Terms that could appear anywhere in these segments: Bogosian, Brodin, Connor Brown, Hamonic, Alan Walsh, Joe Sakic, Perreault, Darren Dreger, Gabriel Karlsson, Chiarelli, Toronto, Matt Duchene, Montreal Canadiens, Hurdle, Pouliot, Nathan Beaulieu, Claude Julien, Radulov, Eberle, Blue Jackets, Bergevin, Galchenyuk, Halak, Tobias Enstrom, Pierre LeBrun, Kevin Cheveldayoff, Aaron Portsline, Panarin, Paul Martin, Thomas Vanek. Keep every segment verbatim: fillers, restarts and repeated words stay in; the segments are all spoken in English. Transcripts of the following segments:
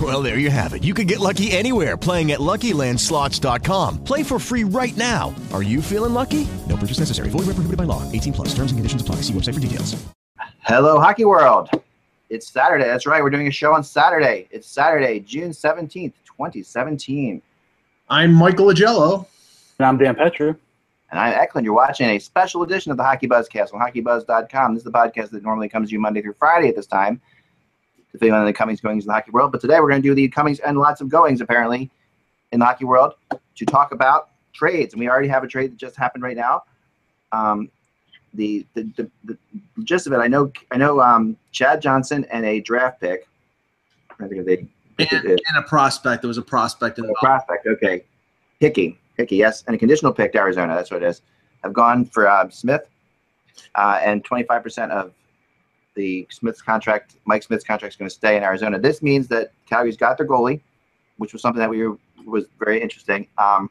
Well, there you have it. You can get lucky anywhere, playing at Lucky Land Slots dot com. Play for free right now. Are you feeling lucky? No purchase necessary. Void where prohibited by law. eighteen plus. Terms and conditions apply. See website for details. Hello, Hockey World. It's Saturday. That's right. We're doing a show on Saturday. It's Saturday, June seventeenth, twenty seventeen. I'm Michael Agello. And I'm Dan Petru. And I'm Eklund. You're watching a special edition of the Hockey Buzzcast on Hockey Buzz dot com. This is the podcast that normally comes to you Monday through Friday at this time, depending on the comings, goings in the hockey world. But today we're going to do the comings and lots of goings, apparently, in the hockey world to talk about trades. And we already have a trade that just happened right now. Um, the, the, the, the gist of it, I know I know um, Chad Johnson and a draft pick. I think they... And, and a prospect. There was a prospect. In the prospect, okay. Hickey. Hickey, yes. And a conditional pick to Arizona. That's what it is. I've gone for uh, Smith. Uh, and twenty-five percent of the Smith's contract, Mike Smith's contract, is going to stay in Arizona. This means that Calgary's got their goalie, which was something that we were, was very interesting. Um,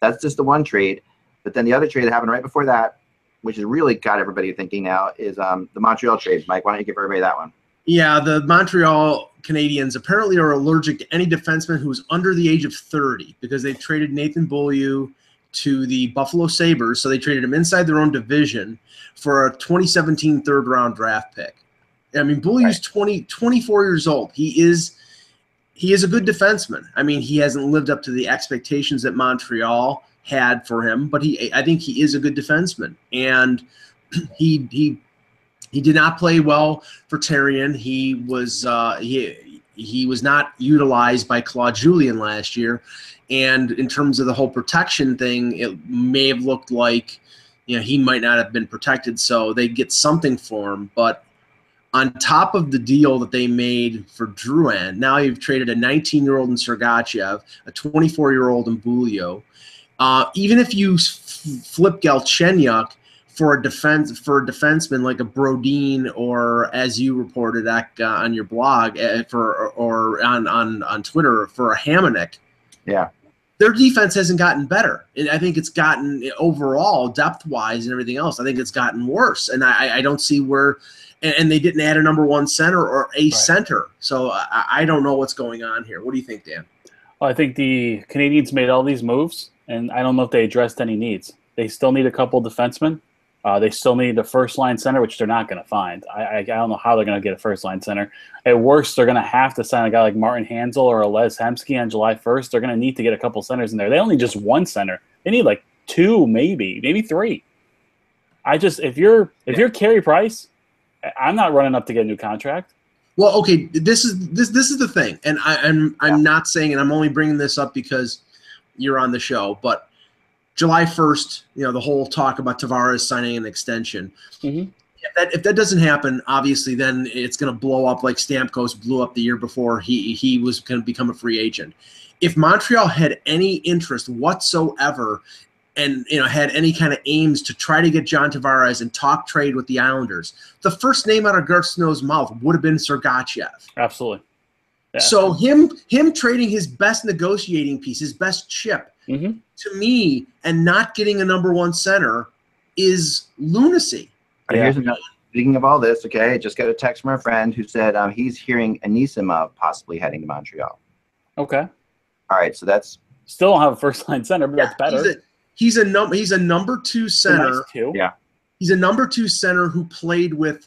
that's just the one trade. But then the other trade that happened right before that, which has really got everybody thinking now, is um, the Montreal trade. Mike, why don't you give everybody that one? Yeah, the Montreal Canadiens apparently are allergic to any defenseman who's under the age of thirty because they've traded Nathan Beaulieu to the Buffalo Sabres, so they traded him inside their own division for a twenty seventeen third-round draft pick. I mean, Beaulieu's right. twenty, twenty-four years old. He is he is a good defenseman. I mean, he hasn't lived up to the expectations that Montreal had for him, but he I think he is a good defenseman, and he he. He did not play well for Therrien. He was uh, he he was not utilized by Claude Julien last year, and in terms of the whole protection thing, it may have looked like you know he might not have been protected. So they get something for him, but on top of the deal that they made for Drouin, now you've traded a nineteen-year-old in Sergachev, a twenty-four-year-old in Beaulieu. Uh, even if you f- flip Galchenyuk for a defense for a defenseman like a Brodin or, as you reported uh, on your blog uh, for or on, on, on Twitter, for a Hamonic. Yeah. Their defense hasn't gotten better. And I think it's gotten overall depth-wise and everything else. I think it's gotten worse. And I, I don't see where – and they didn't add a number one center or a right. center. So I, I don't know what's going on here. What do you think, Dan? Well, I think the Canadiens made all these moves, and I don't know if they addressed any needs. They still need a couple defensemen. Uh, they still need a first-line center, which they're not going to find. I, I I don't know how they're going to get a first-line center. At worst, they're going to have to sign a guy like Martin Hansel or a Les Hemsky on July first. They're going to need to get a couple centers in there. They only need just one center. They need like two, maybe, maybe three. I just if you're if you're Carey Price, I'm not running up to get a new contract. Well, okay, this is this this is the thing, and I, I'm I'm yeah. not saying, and I'm only bringing this up because you're on the show, but. July first, you know, the whole talk about Tavares signing an extension. Mm-hmm. If that, if that doesn't happen, obviously, then it's going to blow up like Stamkos blew up the year before he, he was going to become a free agent. If Montreal had any interest whatsoever and, you know, had any kind of aims to try to get John Tavares and talk trade with the Islanders, the first name out of Gert Snow's mouth would have been Sergachev. Absolutely. Yeah. So him him trading his best negotiating piece, his best chip, mm-hmm. to me, and not getting a number one center is lunacy. Yeah. Here's another, speaking of all this, okay, I just got a text from a friend who said um, he's hearing Anisimov possibly heading to Montreal. Okay. All right, so that's still don't have a first line center, but yeah, that's better. He's a he's a, num- he's a number two center. Nice two. Yeah. He's a number two center who played with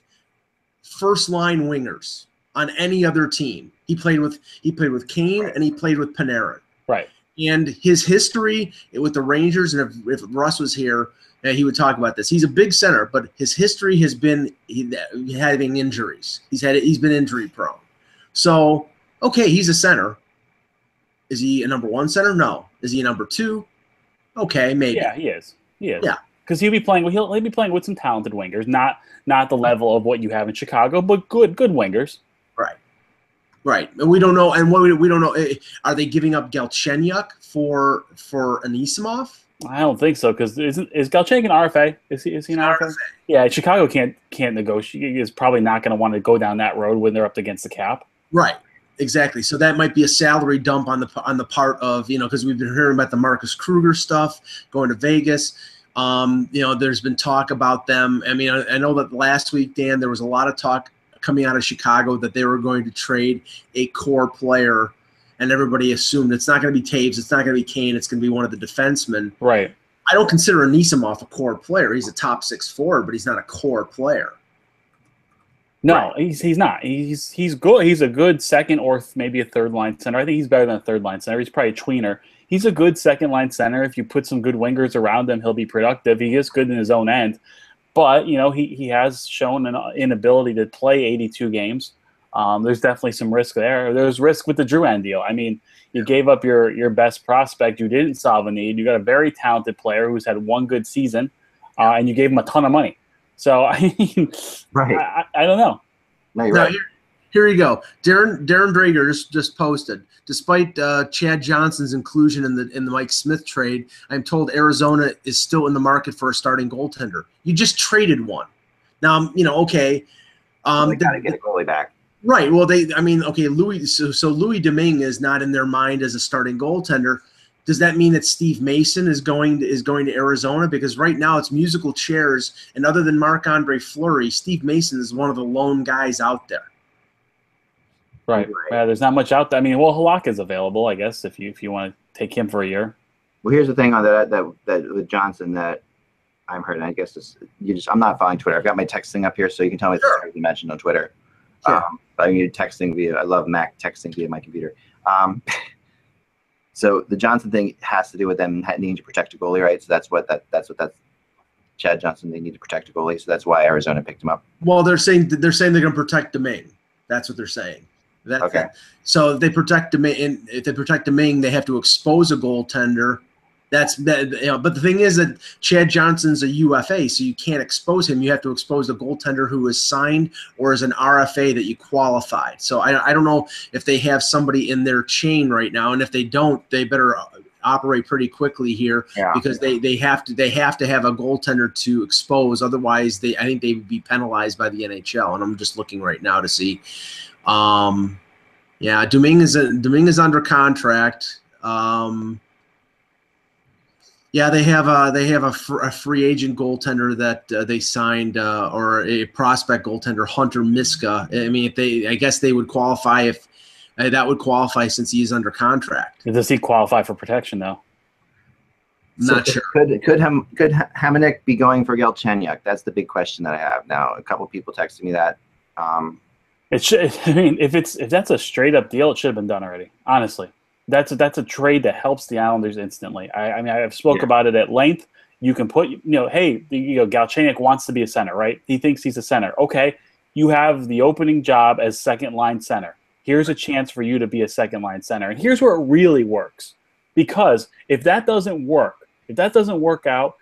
first line wingers on any other team. He played with he played with Kane and he played with Panarin. Right. And his history with the Rangers, and if, if Russ was here, he would talk about this. He's a big center, but his history has been he, having injuries. He's had he's been injury prone. So okay, he's a center. Is he a number one center? No. Is he a number two? Okay, maybe. Yeah, he is. He is. Yeah. Because he'll be playing. He'll, he'll be playing with some talented wingers, not not the level of what you have in Chicago, but good good wingers. Right, right. And we don't know. And what we, we don't know. Are they giving up Galchenyuk for for Anisimov? I don't think so, because is is Galchenyuk an R F A? Is he is he an R F A? R F A? Yeah, Chicago can't can't negotiate. Is probably not going to want to go down that road when they're up against the cap. Right. Exactly. So that might be a salary dump on the on the part of, you know, because we've been hearing about the Marcus Kruger stuff going to Vegas. Um, you know, there's been talk about them. I mean, I, I know that last week, Dan, there was a lot of talk coming out of Chicago that they were going to trade a core player, and everybody assumed it's not going to be Taves, it's not going to be Kane, it's going to be one of the defensemen. Right. I don't consider Anisimov a core player. He's a top six forward, but he's not a core player. No, right. he's he's not. He's he's good. He's a good second or maybe a third line center. I think he's better than a third line center. He's probably a tweener. He's a good second line center. If you put some good wingers around him, he'll be productive. He is good in his own end, but you know he he has shown an inability to play eighty-two games. Um, there's definitely some risk there. There's risk with the Drouin deal. I mean, you yeah. gave up your your best prospect. You didn't solve a need. You got a very talented player who's had one good season, uh, and you gave him a ton of money. So I mean, right. I, I don't know. No, now, right. here, here you go. Darren Darren Drager just, just posted. Despite uh, Chad Johnson's inclusion in the in the Mike Smith trade, I'm told Arizona is still in the market for a starting goaltender. You just traded one. Now you know. Okay, um, well, they gotta get a goalie back. Right. Well, they. I mean, okay. Louis. So so Louis Domingue is not in their mind as a starting goaltender. Does that mean that Steve Mason is going to, is going to Arizona? Because right now it's musical chairs, and other than Marc-Andre Fleury, Steve Mason is one of the lone guys out there. Right. right. Yeah, there's not much out there. I mean, well, Halak is available, I guess, if you if you want to take him for a year. Well, here's the thing on that that that with Johnson that I'm heard. I guess this, you just I'm not following Twitter. I've got my text thing up here, so you can tell me sure. if you mentioned on Twitter. Sure. Um, I mean, texting via I love Mac texting via my computer. Um, So the Johnson thing has to do with them needing to protect a goalie, right? So that's what that that's what that's Chad Johnson. They need to protect a goalie, so that's why Arizona picked him up. Well, they're saying they're saying they're going to protect Domingue. That's what they're saying. That, okay. That, so if they protect Domingue, and if they protect Domingue, they have to expose a goaltender. That's that. You know, but the thing is that Chad Johnson's a U F A, so you can't expose him. You have to expose a goaltender who is signed or is an R F A that you qualified. So I, I don't know if they have somebody in their chain right now, and if they don't, they better operate pretty quickly here yeah. because they they have to they have to have a goaltender to expose. Otherwise, they I think they would be penalized by the N H L. And I'm just looking right now to see. Um, yeah, Domingue is a, Domingue is under contract. Um, Yeah, they have a they have a, fr a free agent goaltender that uh, they signed, uh, or a prospect goaltender, Hunter Miska. I mean, if they, I guess they would qualify if uh, that would qualify since he is under contract. Does he qualify for protection though? Not so sure. Could could Ham, could Hamonic be going for Galchenyuk? That's the big question that I have now. A couple of people texted me that. Um, it should. I mean, if it's if that's a straight up deal, it should have been done already. Honestly. That's a, that's a trade that helps the Islanders instantly. I, I mean, I've spoke yeah. about it at length. You can put, you know, hey, you know, Galchenyuk wants to be a center, right? He thinks he's a center. Okay, you have the opening job as second line center. Here's a chance for you to be a second line center, and here's where it really works. Because if that doesn't work, if that doesn't work out,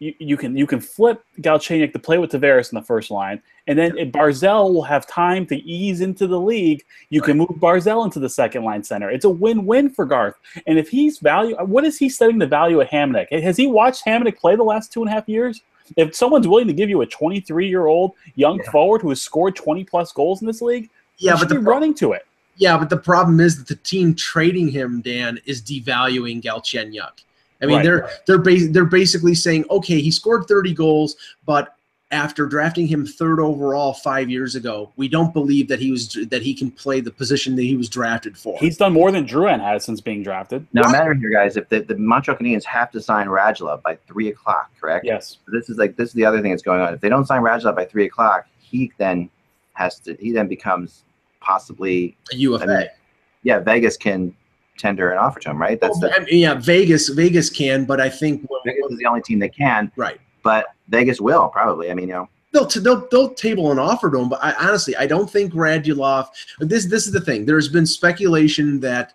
you, you can you can flip Galchenyuk to play with Tavares in the first line, and then yeah. if Barzell will have time to ease into the league. You right. can move Barzell into the second line center. It's a win-win for Garth. And if he's value, what is he setting the value at Hamonic? Has he watched Hamonic play the last two and a half years? If someone's willing to give you a twenty-three-year-old young yeah. forward who has scored twenty plus goals in this league, yeah, but you're running to it. Yeah, but the problem is that the team trading him, Dan, is devaluing Galchenyuk. I mean, right. they're they're bas they're basically saying, okay, he scored thirty goals, but after drafting him third overall five years ago, we don't believe that he was that he can play the position that he was drafted for. He's done more than Drouin has since being drafted. Now, what? matter here, guys, if the, the Montreal Canadiens have to sign Radulov by three o'clock, correct? Yes. So this is like this is the other thing that's going on. If they don't sign Radulov by three o'clock, he then has to he then becomes possibly a U F A. I mean, yeah, Vegas can tender an offer to him, right? That's well, the, I mean, yeah. Vegas, Vegas can, but I think well, Vegas is the only team that can, right? But Vegas will probably. I mean, you know, they'll t they'll they'll table an offer to him. But I, honestly, I don't think Radulov. This this is the thing. There's been speculation that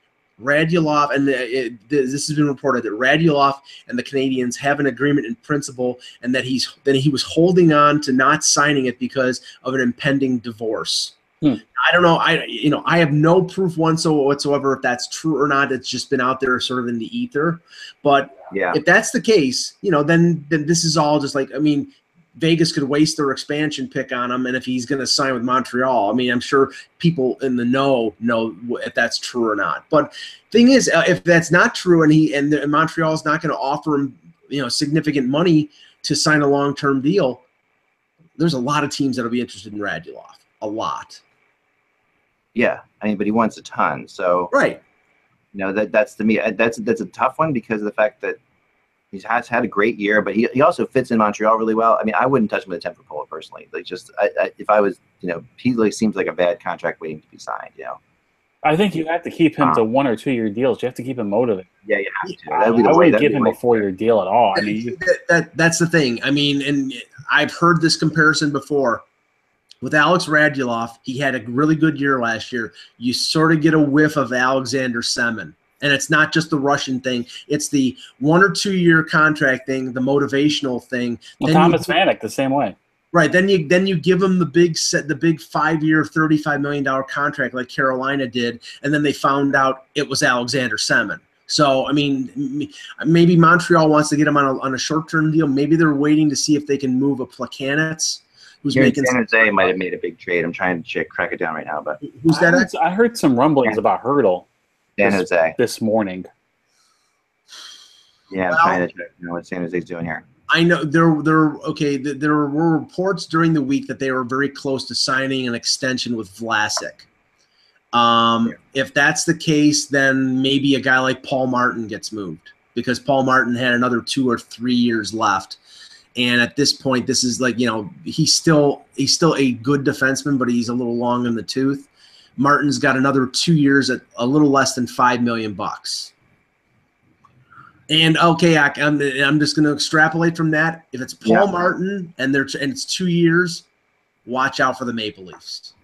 Radulov and the, it, this has been reported that Radulov and the Canadiens have an agreement in principle, and that he's that he was holding on to not signing it because of an impending divorce. Hmm. I don't know. I you know I have no proof whatsoever if that's true or not. It's just been out there sort of in the ether. But yeah. if that's the case, you know, then then this is all just like I mean. Vegas could waste their expansion pick on him, and if he's going to sign with Montreal, I mean, I'm sure people in the know know if that's true or not. But thing is, uh, if that's not true, and he and, the, and Montreal's not going to offer him, you know, significant money to sign a long-term deal, there's a lot of teams that'll be interested in Radulov, a lot. Yeah, I mean, but he wants a ton, so right. You know that that's to me that's that's a tough one because of the fact that. He has had a great year, but he, he also fits in Montreal really well. I mean, I wouldn't touch him with a ten-foot pole personally. Like, just I, I, if I was, you know, he like, seems like a bad contract waiting to be signed. You know, I think you have to keep him um, to one or two-year deals. You have to keep him motivated. Yeah, you have to. That'd be the I wouldn't give him a four-year deal at all. I mean, that, that that's the thing. I mean, and I've heard this comparison before. With Alex Radulov, he had a really good year last year. You sort of get a whiff of Alexander Semin. And it's not just the Russian thing. It's the one or two year contract thing, the motivational thing. Well, Thomas Vanek the same way. Right. Then you then you give them the big set, the big five year, thirty-five million dollar contract like Carolina did, and then they found out it was Alexander Semin. So I mean, maybe Montreal wants to get him on a on a short term deal. Maybe they're waiting to see if they can move a Placanitz. Who's You're making San Jose might have made a big trade. I'm trying to check, crack it down right now, but who's that? I heard, I heard some rumblings yeah. about Hurdle. San this, Jose. This morning. Yeah, I'm well, trying to know what San Jose's doing here. I know there, there, okay, there were reports during the week that they were very close to signing an extension with Vlasic. Um, yeah. If that's the case, then maybe a guy like Paul Martin gets moved because Paul Martin had another two or three years left. And at this point, this is like, you know, he's still he's still a good defenseman, but he's a little long in the tooth. Martin's got another two years at a little less than five million bucks. And okay, I, I'm I'm just going to extrapolate from that. If it's Paul yeah. Martin and they're and it's two years, watch out for the Maple Leafs.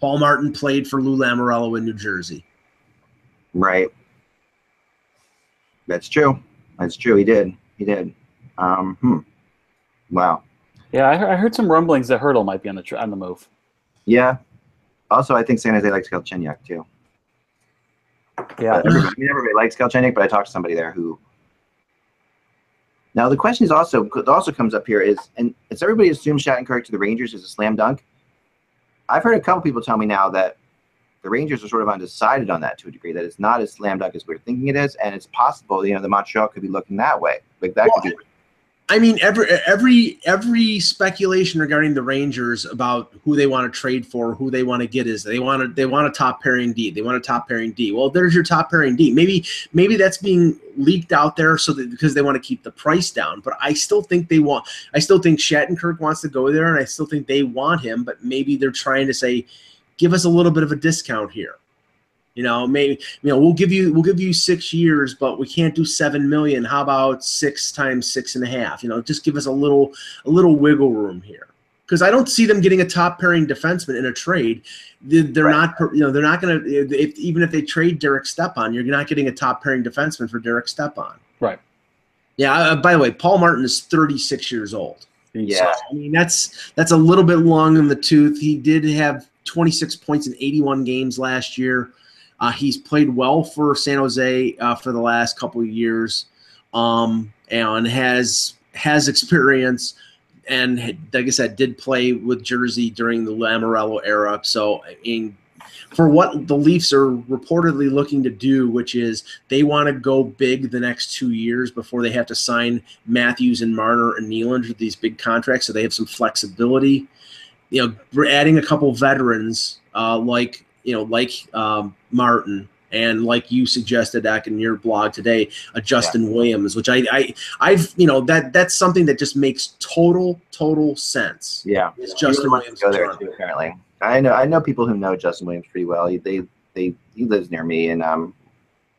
Paul Martin played for Lou Lamoriello in New Jersey. Right. That's true. That's true. He did. He did. Um, hmm. Wow. Yeah, I heard, I heard some rumblings that Hurdle might be on the on the move. Yeah. Also, I think San Jose likes Galchenyuk, too. Yeah. Everybody, I mean, everybody likes Galchenyuk, but I talked to somebody there who... Now, the question is also, also comes up here is, and it's everybody assumes Shattenkirk to the Rangers is a slam dunk. I've heard a couple people tell me now that the Rangers are sort of undecided on that to a degree, that it's not as slam dunk as we're thinking it is, and it's possible, you know, the Montreal could be looking that way. Like, that well, could be... I mean, every every every speculation regarding the Rangers about who they want to trade for, who they want to get is they want to they want a top pairing D. They want a top pairing D. Well, there's your top pairing D. Maybe maybe that's being leaked out there so that because they want to keep the price down. But I still think they want. I still think Shattenkirk wants to go there, and I still think they want him. But maybe they're trying to say, give us a little bit of a discount here. You know, maybe you know we'll give you we'll give you six years, but we can't do seven million. How about six times six and a half? You know, just give us a little a little wiggle room here, because I don't see them getting a top pairing defenseman in a trade. They're right. not, you know, they're not going to if, even if they trade Derek Stepan, you're not getting a top pairing defenseman for Derek Stepan. Right. Yeah. Uh, by the way, Paul Martin is thirty-six years old. Yeah. So, I mean, that's that's a little bit long in the tooth. He did have twenty-six points in eighty-one games last year. Uh, he's played well for San Jose uh, for the last couple of years, um, and has has experience. And had, like I said, did play with Jersey during the Lamoriello era. So, I mean, for what the Leafs are reportedly looking to do, which is they want to go big the next two years before they have to sign Matthews and Marner and Nylander with these big contracts, so they have some flexibility. You know, we're adding a couple veterans uh, like. You know, like um, Martin and like you suggested back in your blog today, a Justin yeah. Williams, which I, I, I've, you know, that that's something that just makes total, total sense. Yeah, it's yeah. Justin Williams. Go there too, apparently, I know, I know people who know Justin Williams pretty well. He, they, they, he lives near me, and um,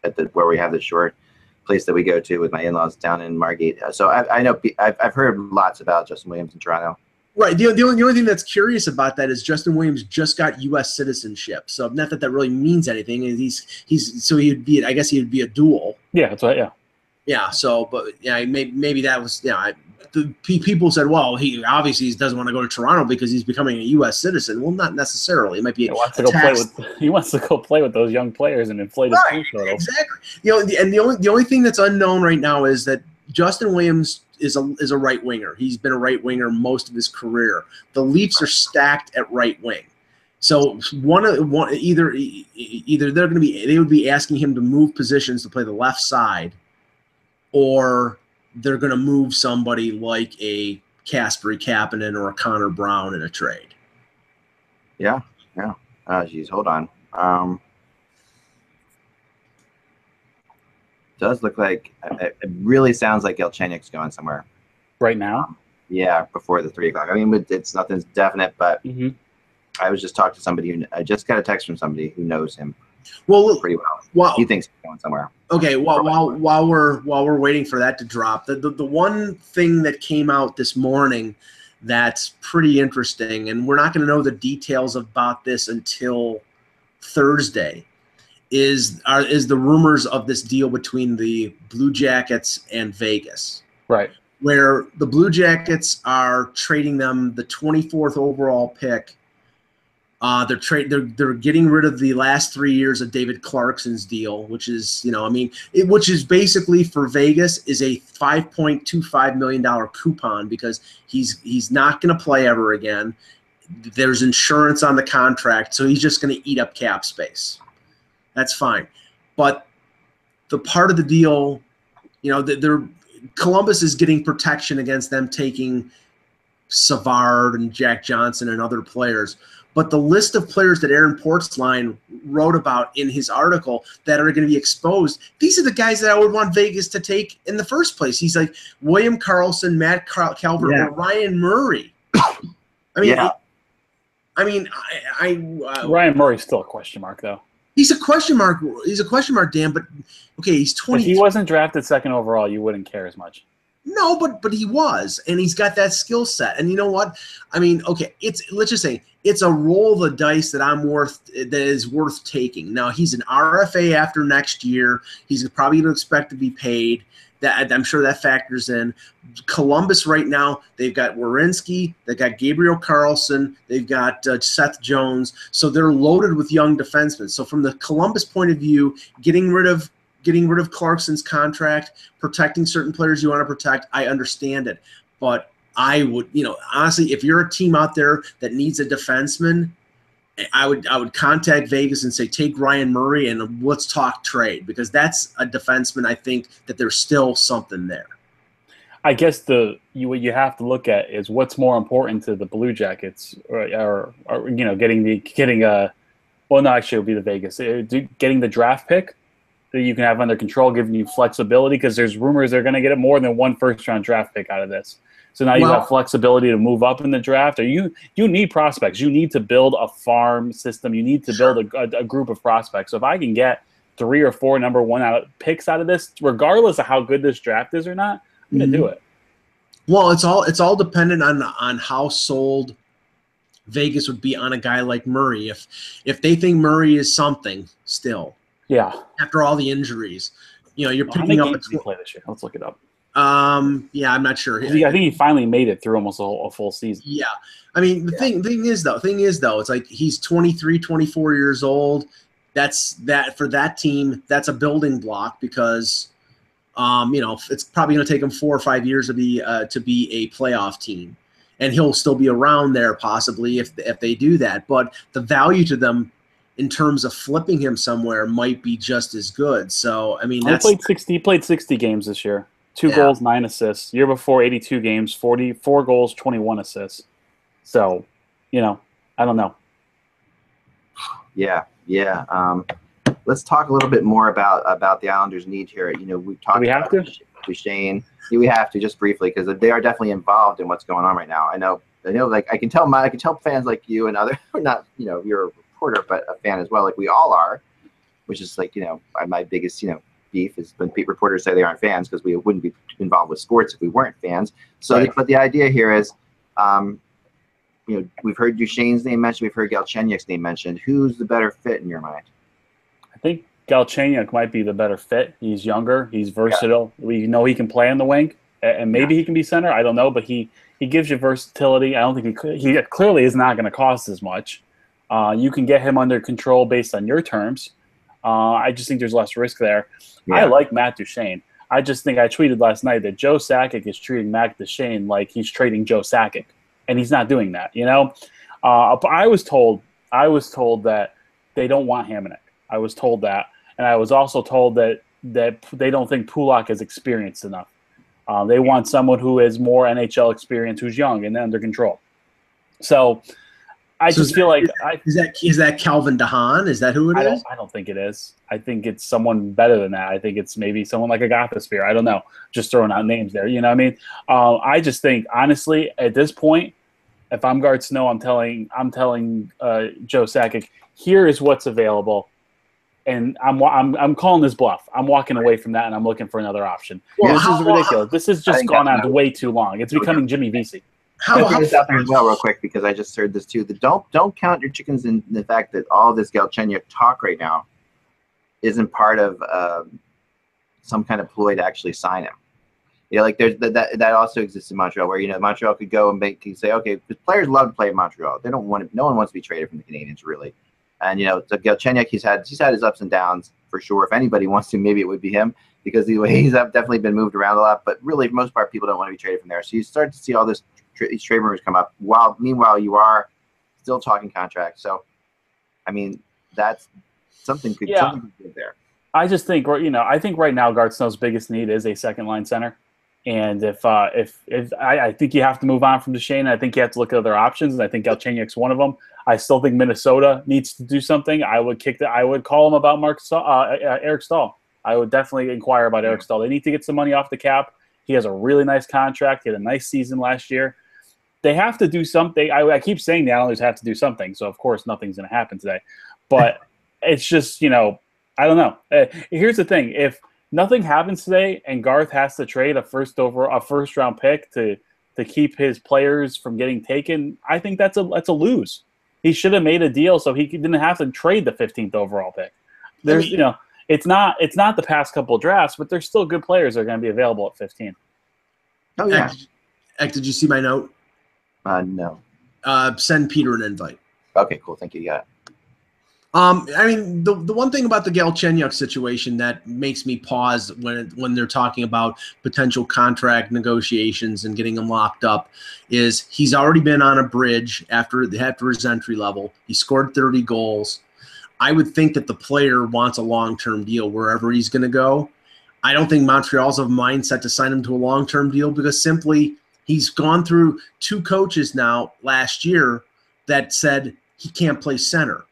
at the where we have the short place that we go to with my in-laws down in Margate. So I, I know, I've, I've heard lots about Justin Williams in Toronto. Right. The, the, only, the only thing that's curious about that is Justin Williams just got U S citizenship. So not that that really means anything. He's he's so he'd be I guess he'd be a dual. Yeah, that's right. Yeah. Yeah. So, but yeah, maybe maybe that was yeah. You know, the people said, well, he obviously doesn't want to go to Toronto because he's becoming a U S citizen. Well, not necessarily. It might be he wants, to go play with, he wants to go play with those young players and inflate his right, team total. Exactly. You know, the, and the only the only thing that's unknown right now is that Justin Williams is a is a right winger. He's been a right winger most of his career. The Leafs are stacked at right wing. So one of one either either they're going to be they would be asking him to move positions to play the left side, or they're going to move somebody like a Kasperi Kapanen or a Connor Brown in a trade. Yeah, yeah. Uh, geez, hold on. Um, does look like it, it really sounds like Galchenyuk's going somewhere right now. Yeah, before the three o'clock. I mean, it's nothing's definite, but mm-hmm. I was just talking to somebody who I just got a text from somebody who knows him. Well, pretty well. Well, he thinks he's going somewhere. Okay, well, while while we're while we're waiting for that to drop, the, the the one thing that came out this morning that's pretty interesting, and we're not going to know the details about this until Thursday, is are, is the rumors of this deal between the Blue Jackets and Vegas, right? Where the Blue Jackets are trading them the twenty-fourth overall pick. Uh, they're trade they're they're getting rid of the last three years of David Clarkson's deal, which is you know I mean it, which is basically for Vegas is a five point two five million dollar coupon because he's he's not going to play ever again. There's insurance on the contract, so he's just going to eat up cap space. That's fine, but the part of the deal, you know, they're Columbus is getting protection against them taking Savard and Jack Johnson and other players. But the list of players that Aaron Portsline wrote about in his article that are going to be exposed, these are the guys that I would want Vegas to take in the first place. He's like William Karlsson, Matt Calvert, yeah. Ryan Murray. I mean, yeah. I mean, I, I uh, Ryan Murray's still a question mark, though. He's a question mark. He's a question mark, Dan. But okay, he's twenty. If he wasn't drafted second overall, you wouldn't care as much. No, but but he was, and he's got that skill set. And you know what? I mean, okay, it's let's just say it's a roll of the dice that I'm worth that is worth taking. Now he's an R F A after next year. He's probably going to expect to be paid. That I'm sure that factors in. Columbus right now they've got Werenski, they've got Gabriel Karlsson, they've got uh, Seth Jones. So they're loaded with young defensemen. So from the Columbus point of view, getting rid of. Getting rid of Clarkson's contract, protecting certain players you want to protect, I understand it. But I would, you know, honestly, if you're a team out there that needs a defenseman, I would I would contact Vegas and say, take Ryan Murray and let's talk trade because that's a defenseman I think that there's still something there. I guess the you, what you have to look at is what's more important to the Blue Jackets or, or, or you know, getting the getting a well, no, actually it would be the Vegas. Getting the draft pick that you can have under control, giving you flexibility because there's rumors they're going to get more than one first-round draft pick out of this. So now you wow. have flexibility to move up in the draft. Or you you need prospects. You need to build a farm system. You need to build a, a, a group of prospects. So if I can get three or four number one out picks out of this, regardless of how good this draft is or not, I'm going to mm-hmm. do it. Well, it's all it's all dependent on on how sold Vegas would be on a guy like Murray. If if they think Murray is something still. Yeah. After all the injuries, you know, you're picking up. How many games did he play this year? Let's look it up. Um, yeah, I'm not sure. I think he finally made it through almost a, whole, a full season. Yeah, I mean, the yeah. thing thing is though, thing is though, it's like he's twenty-three, twenty-four years old. That's that for that team. That's a building block because, um, you know, it's probably going to take him four or five years to be uh, to be a playoff team, and he'll still be around there possibly if if they do that. But the value to them. In terms of flipping him somewhere might be just as good. So, I mean, that's... He played sixty, he played sixty games this year. Two yeah. goals, nine assists. Year before, eighty-two games, forty-four goals, twenty-one assists. So, you know, I don't know. Yeah, yeah. Um, let's talk a little bit more about about the Islanders' need here. You know, we've talked we have about to? Duchesne. Yeah, we have to, just briefly, because they are definitely involved in what's going on right now. I know, I know. Like, I can tell my, I can tell fans like you and other, not, you know, you're... but a fan as well, like we all are, which is like, you know, my biggest, you know, beef is when reporters say they aren't fans because we wouldn't be involved with sports if we weren't fans. So, right. But the idea here is, um, you know, we've heard Duchesne's name mentioned, we've heard Galchenyuk's name mentioned. Who's the better fit in your mind? I think Galchenyuk might be the better fit. He's younger, he's versatile. Yeah. We know he can play on the wing. and maybe yeah. he can be center. I don't know, but he, he gives you versatility. I don't think he he clearly is not going to cost as much. Uh, you can get him under control based on your terms. Uh, I just think there's less risk there. Yeah. I like Matt Duchene. I just think I tweeted last night that Joe Sakic is treating Matt Duchene like he's trading Joe Sakic, and he's not doing that. You know, uh, I was told I was told that they don't want Hamonic. I was told that, and I was also told that that they don't think Pulak is experienced enough. Uh, they want someone who is more N H L experience, who's young and under control. So I so just that, feel like I, is that is that Calvin DeHaan? Is that who it I is? Don't, I don't think it is. I think it's someone better than that. I think it's maybe someone like Agathesphere. I don't know. Just throwing out names there. You know what I mean? Uh, I just think honestly at this point, if I'm Garth Snow, I'm telling I'm telling uh, Joe Sakic, here is what's available. And I'm I'm I'm calling this bluff. I'm walking away from that, and I'm looking for another option. Well, this how, is ridiculous. This has just gone on way too long. It's becoming Jimmy Vesey. How, how, this out there as well, real quick, because I just heard this too. The don't don't count your chickens in the fact that all this Galchenyuk talk right now isn't part of uh, some kind of ploy to actually sign him. You know, like there's that that also exists in Montreal, where you know Montreal could go and make you say, okay, because players love to play in Montreal. They don't want to, no one wants to be traded from the Canadiens, really. And, you know, so Galchenyuk, he's had he's had his ups and downs for sure. If anybody wants to, maybe it would be him because the way he's up definitely been moved around a lot. But really, for the most part, people don't want to be traded from there. So you start to see all this tra these trade rumors come up. While meanwhile, you are still talking contracts. So, I mean, that's something could, yeah. something could be there. I just think, you know, I think right now Garth Snow's biggest need is a second line center. And if uh, if if I, I think you have to move on from Duchene, I think you have to look at other options, and I think Galchenyuk's one of them. I still think Minnesota needs to do something. I would kick the, I would call him about Mark uh, uh, Eric Staal. I would definitely inquire about Eric Staal. They need to get some money off the cap. He has a really nice contract. He had a nice season last year. They have to do something. I, I keep saying the Islanders have to do something. So of course nothing's going to happen today. But it's just you know I don't know. Uh, here's the thing: if nothing happens today, and Garth has to trade a first over a first round pick to to keep his players from getting taken, I think that's a that's a lose. He should have made a deal so he didn't have to trade the fifteenth overall pick. There's you know it's not it's not the past couple of drafts, but there's still good players that are going to be available at fifteen. Oh yeah, Eck, Eck, did you see my note? Uh, no. Uh, send Peter an invite. Okay, cool. Thank you. Yeah. Um, I mean, the, the one thing about the Galchenyuk situation that makes me pause when when they're talking about potential contract negotiations and getting him locked up is he's already been on a bridge after, after his entry level. He scored thirty goals. I would think that the player wants a long-term deal wherever he's going to go. I don't think Montreal's of mindset to sign him to a long-term deal because simply he's gone through two coaches now last year that said he can't play center.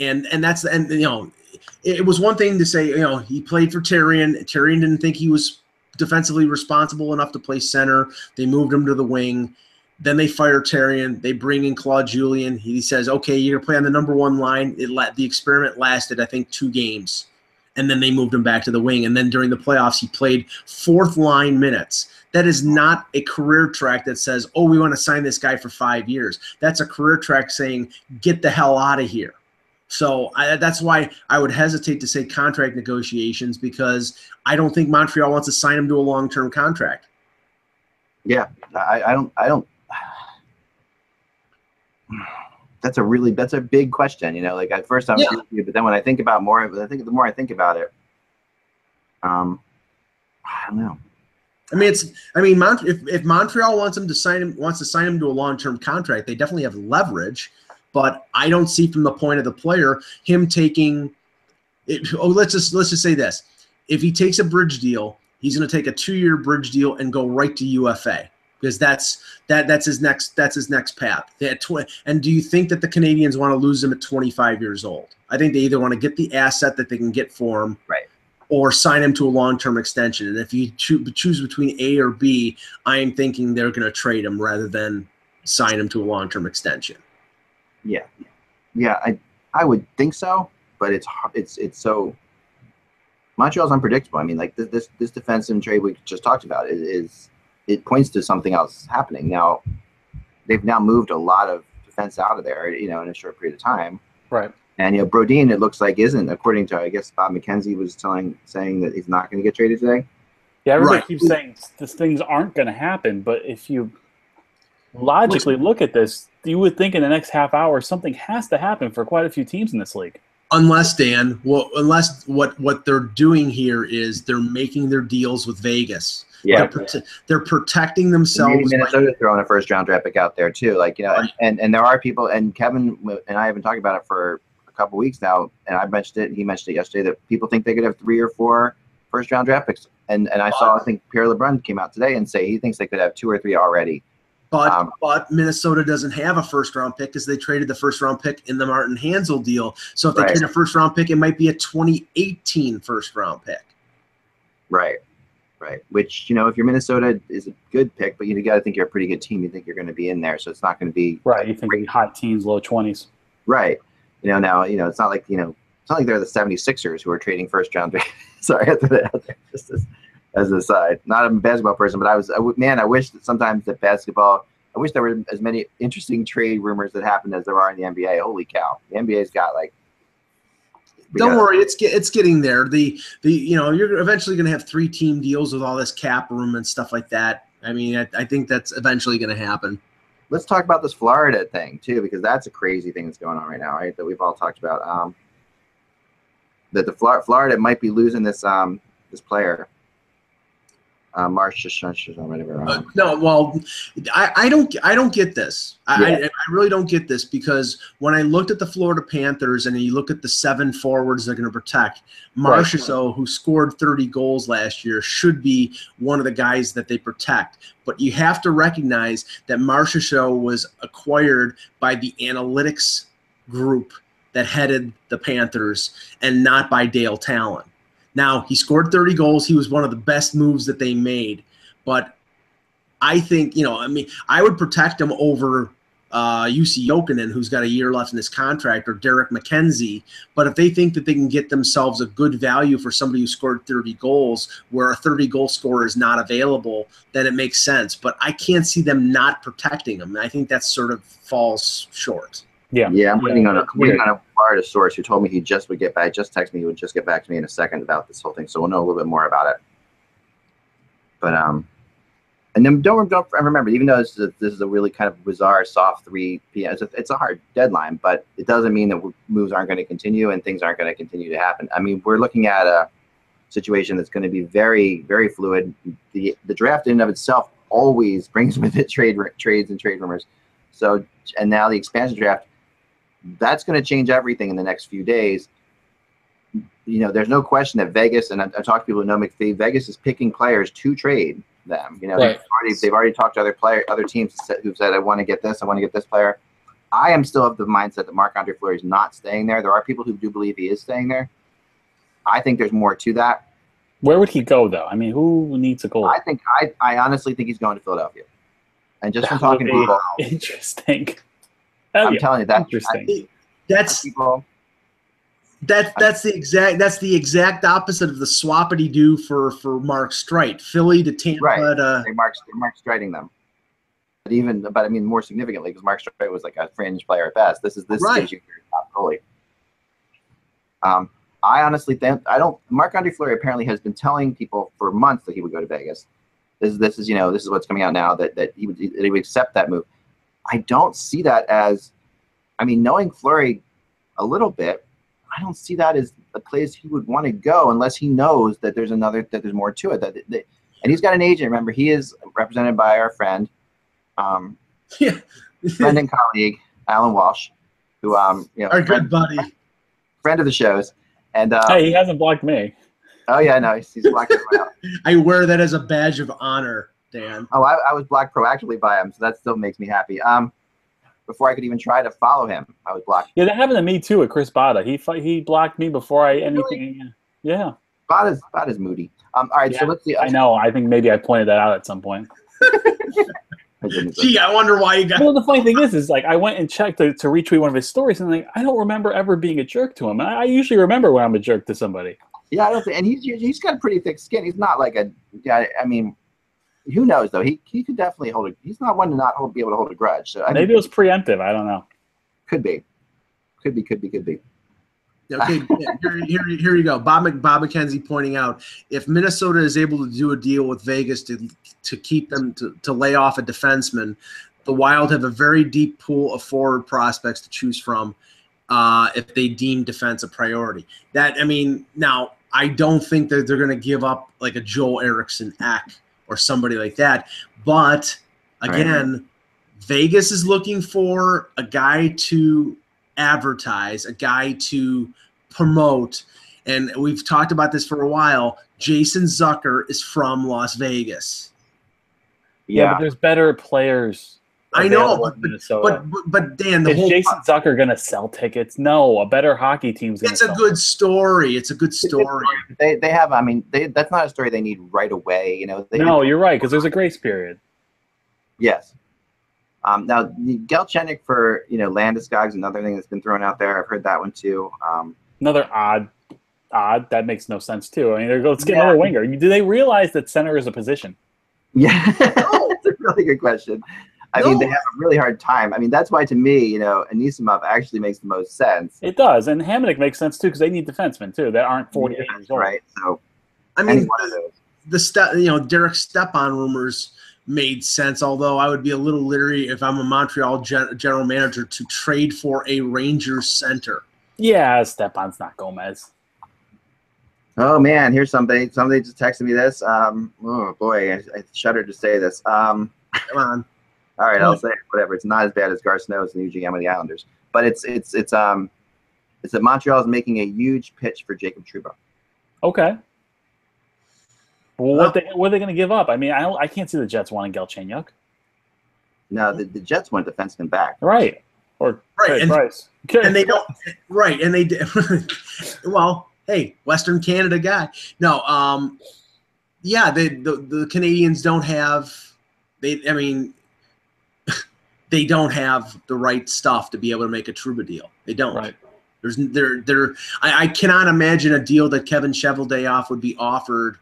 And and that's and you know, it was one thing to say you know he played for Therrien. Therrien didn't think he was defensively responsible enough to play center. They moved him to the wing. Then they fire Therrien. They bring in Claude Julien. He says, "Okay, you're gonna play on the number one line." It let the experiment lasted, I think, two games, and then they moved him back to the wing. And then during the playoffs, he played fourth line minutes. That is not a career track that says, "Oh, we want to sign this guy for five years." That's a career track saying, "Get the hell out of here." So I, that's why I would hesitate to say contract negotiations because I don't think Montreal wants to sign him to a long-term contract. Yeah, I, I don't. I don't. That's a really that's a big question. You know, like at first I'm, yeah. you, but then when I think about more, I think the more I think about it, um, I don't know. I mean, it's. I mean, Mont if if Montreal wants him to sign him wants to sign him to a long-term contract, they definitely have leverage. But I don't see from the point of the player him taking it. Oh, let's just let's just say this: if he takes a bridge deal, he's going to take a two-year bridge deal and go right to U F A because that's that that's his next that's his next path. And do you think that the Canadiens want to lose him at twenty-five years old? I think they either want to get the asset that they can get for him, right, or sign him to a long-term extension. And if you cho choose between A or B, I am thinking they're going to trade him rather than sign him to a long-term extension. Yeah, yeah, I I would think so, but it's it's it's so Montreal's unpredictable. I mean, like this this defensive trade we just talked about is, is it points to something else happening. Now they've now moved a lot of defense out of there, you know, in a short period of time. Right. And you know, Brodin, it looks like isn't according to I guess Bob McKenzie was telling saying that he's not going to get traded today. Yeah, everybody right. keeps saying these things aren't going to happen, but if you logically Listen. look at this, you would think in the next half hour something has to happen for quite a few teams in this league. Unless, Dan, well, unless what, what they're doing here is they're making their deals with Vegas. Yeah, they're, yeah. they're protecting themselves. Minnesota like, throwing a first round draft pick out there too, like you know, right. and, and and there are people. And Kevin and I have been talking about it for a couple weeks now, and I mentioned it. He mentioned it yesterday that people think they could have three or four first round draft picks. And and I but, saw I think Pierre LeBrun came out today and say he thinks they could have two or three already. But um, but Minnesota doesn't have a first round pick because they traded the first round pick in the Martin Hansel deal. So if they right. get a first round pick, it might be a twenty eighteen first round pick. Right. Right, which, you know, if you're Minnesota, is a good pick, but you got to think you're a pretty good team. You think you're going to be in there, so it's not going to be right. You think hot teens, low twenties. Right, you know now, you know it's not like you know it's not like they're the seventy-sixers who are trading first round. Sorry, I threw that out there just as, as an aside. Not a basketball person, but I was I w man. I wish that sometimes that basketball. I wish there were as many interesting trade rumors that happened as there are in the N B A. Holy cow, the N B A's got like. We Don't worry, it. it's get, it's getting there. The the you know you're eventually going to have three team deals with all this cap room and stuff like that. I mean, I, I think that's eventually going to happen. Let's talk about this Florida thing too, because that's a crazy thing that's going on right now, right? That we've all talked about. Um, that the Florida Florida might be losing this um this player. Uh, March, whatever. Uh, no, well, I, I don't I don't get this. I, yeah. I, I really don't get this because when I looked at the Florida Panthers and you look at the seven forwards they're going to protect, Marchessault, right. who scored thirty goals last year, should be one of the guys that they protect. But you have to recognize that Marchessault was acquired by the analytics group that headed the Panthers and not by Dale Talon. Now, he scored thirty goals. He was one of the best moves that they made. But I think, you know, I mean, I would protect him over uh, Jussi Jokinen, who's got a year left in his contract, or Derek McKenzie. But if they think that they can get themselves a good value for somebody who scored thirty goals, where a thirty-goal scorer is not available, then it makes sense. But I can't see them not protecting him. I think that sort of falls short. Yeah, yeah. I'm waiting on a waiting on a Florida source who told me he just would get back. Just texted me he would just get back to me in a second about this whole thing. So we'll know a little bit more about it. But um, and then don't don't remember. Even though this is a, this is a really kind of bizarre soft three P M, it's a, it's a hard deadline, but it doesn't mean that moves aren't going to continue and things aren't going to continue to happen. I mean, we're looking at a situation that's going to be very very fluid. The the draft in and of itself always brings with it trade trades and trade rumors. So and now the expansion draft. That's going to change everything in the next few days. You know, there's no question that Vegas, and I, I talked to people who know McPhee, Vegas is picking players to trade them. You know, right. they've, already, they've already talked to other player, other teams who've said, I want to get this, I want to get this player. I am still of the mindset that Marc-Andre Fleury is not staying there. There are people who do believe he is staying there. I think there's more to that. Where would he go, though? I mean, who needs a goal? I think I, I honestly think he's going to Philadelphia. And just that from talking to people. Interesting. Oh, I'm yeah. telling you, that's interesting. That's that that's the exact that's the exact opposite of the swappity do for for Mark Streit. Philly to Tampa right. to they Mark they're Mark Streiting them. But even but I mean more significantly because Mark Streit was like a fringe player at best. This is this right. stage your top goalie. Um, I honestly think I don't. Marc-Andre Fleury apparently has been telling people for months that he would go to Vegas. This is this is you know this is what's coming out now that that he would that he would accept that move. I don't see that as, I mean, knowing Fleury a little bit, I don't see that as a place he would want to go unless he knows that there's another, that there's more to it. That, that and he's got an agent. Remember, he is represented by our friend, um, yeah. friend and colleague Alan Walsh, who um, you know, our friend, good buddy, friend of the shows, and um, hey, he hasn't blocked me. Oh yeah, no, he's, he's blocked everyone out. I wear that as a badge of honor. Dan. Oh, I, I was blocked proactively by him, so that still makes me happy. Um, before I could even try to follow him, I was blocked. Yeah, that happened to me too with Chris Botta. He he blocked me before I anything. Really? Yeah. Botta's Botta's moody. Um. All right. Yeah, so let's see. I know. I think maybe I pointed that out at some point. I Gee, I wonder why you got. Well, the funny thing is, is like I went and checked to, to retweet one of his stories, and like I don't remember ever being a jerk to him. And I, I usually remember when I'm a jerk to somebody. Yeah, I don't think, and he's he's got pretty thick skin. He's not like a. I, I mean. Who knows though? He he could definitely hold a. He's not one to not hold, be able to hold a grudge. So I maybe mean, it was preemptive. I don't know. Could be, could be, could be, could be. Okay, here, here, here you go. Bob, Bob McKenzie pointing out, if Minnesota is able to do a deal with Vegas to to keep them to, to lay off a defenseman, the Wild have a very deep pool of forward prospects to choose from uh, if they deem defense a priority. That, I mean, now I don't think that they're going to give up like a Joel Eriksson-Ek or somebody like that. But again, right. Vegas is looking for a guy to advertise, a guy to promote. And we've talked about this for a while. Jason Zucker is from Las Vegas. Yeah, yeah, but there's better players. I know, but, but but but Dan, the is whole Jason Zucker gonna sell tickets? No, a better hockey team's gonna. It's sell a good them. story. It's a good story. They they have. I mean, they, that's not a story they need right away. You know. They no, you're right, because there's a grace period. Yes. Um, now Galchenyuk for you know Landeskog's another thing that's been thrown out there. I've heard that one too. Um, another odd, odd that makes no sense too. I mean, they go let's get yeah. another winger. Do they realize that center is a position? Yeah, that's a really good question. I no. mean, they have a really hard time. I mean, that's why to me, you know, Anisimov actually makes the most sense. It does, and Hamonic makes sense too because they need defensemen too that aren't forty-eight yeah, years old. Right. So, I mean, the, the step, you know, Derek Stepan rumors made sense. Although I would be a little leery if I'm a Montreal gen general manager to trade for a Rangers center. Yeah, Stepan's not Gomez. Oh man, here's somebody. Somebody just texted me this. Um, oh boy, I, I shudder to say this. Um, come on. All right, I'll say it, whatever. It's not as bad as Gar Snow's new G M of the Islanders, but it's it's it's um, it's that Montreal is making a huge pitch for Jacob Trouba. Okay. Well, what, oh. they, what are they going to give up? I mean, I don't, I can't see the Jets wanting Galchenyuk. No, the, the Jets want defenseman back. Right. Or right, and, Price. Okay. And they don't. Right, and they did. Well. Hey, Western Canada guy. No, um, yeah, they, the the Canadians don't have. They, I mean, they don't have the right stuff to be able to make a Trouba deal. They don't. Right. There's there there. I, I cannot imagine a deal that Kevin Cheveldayoff would be offered.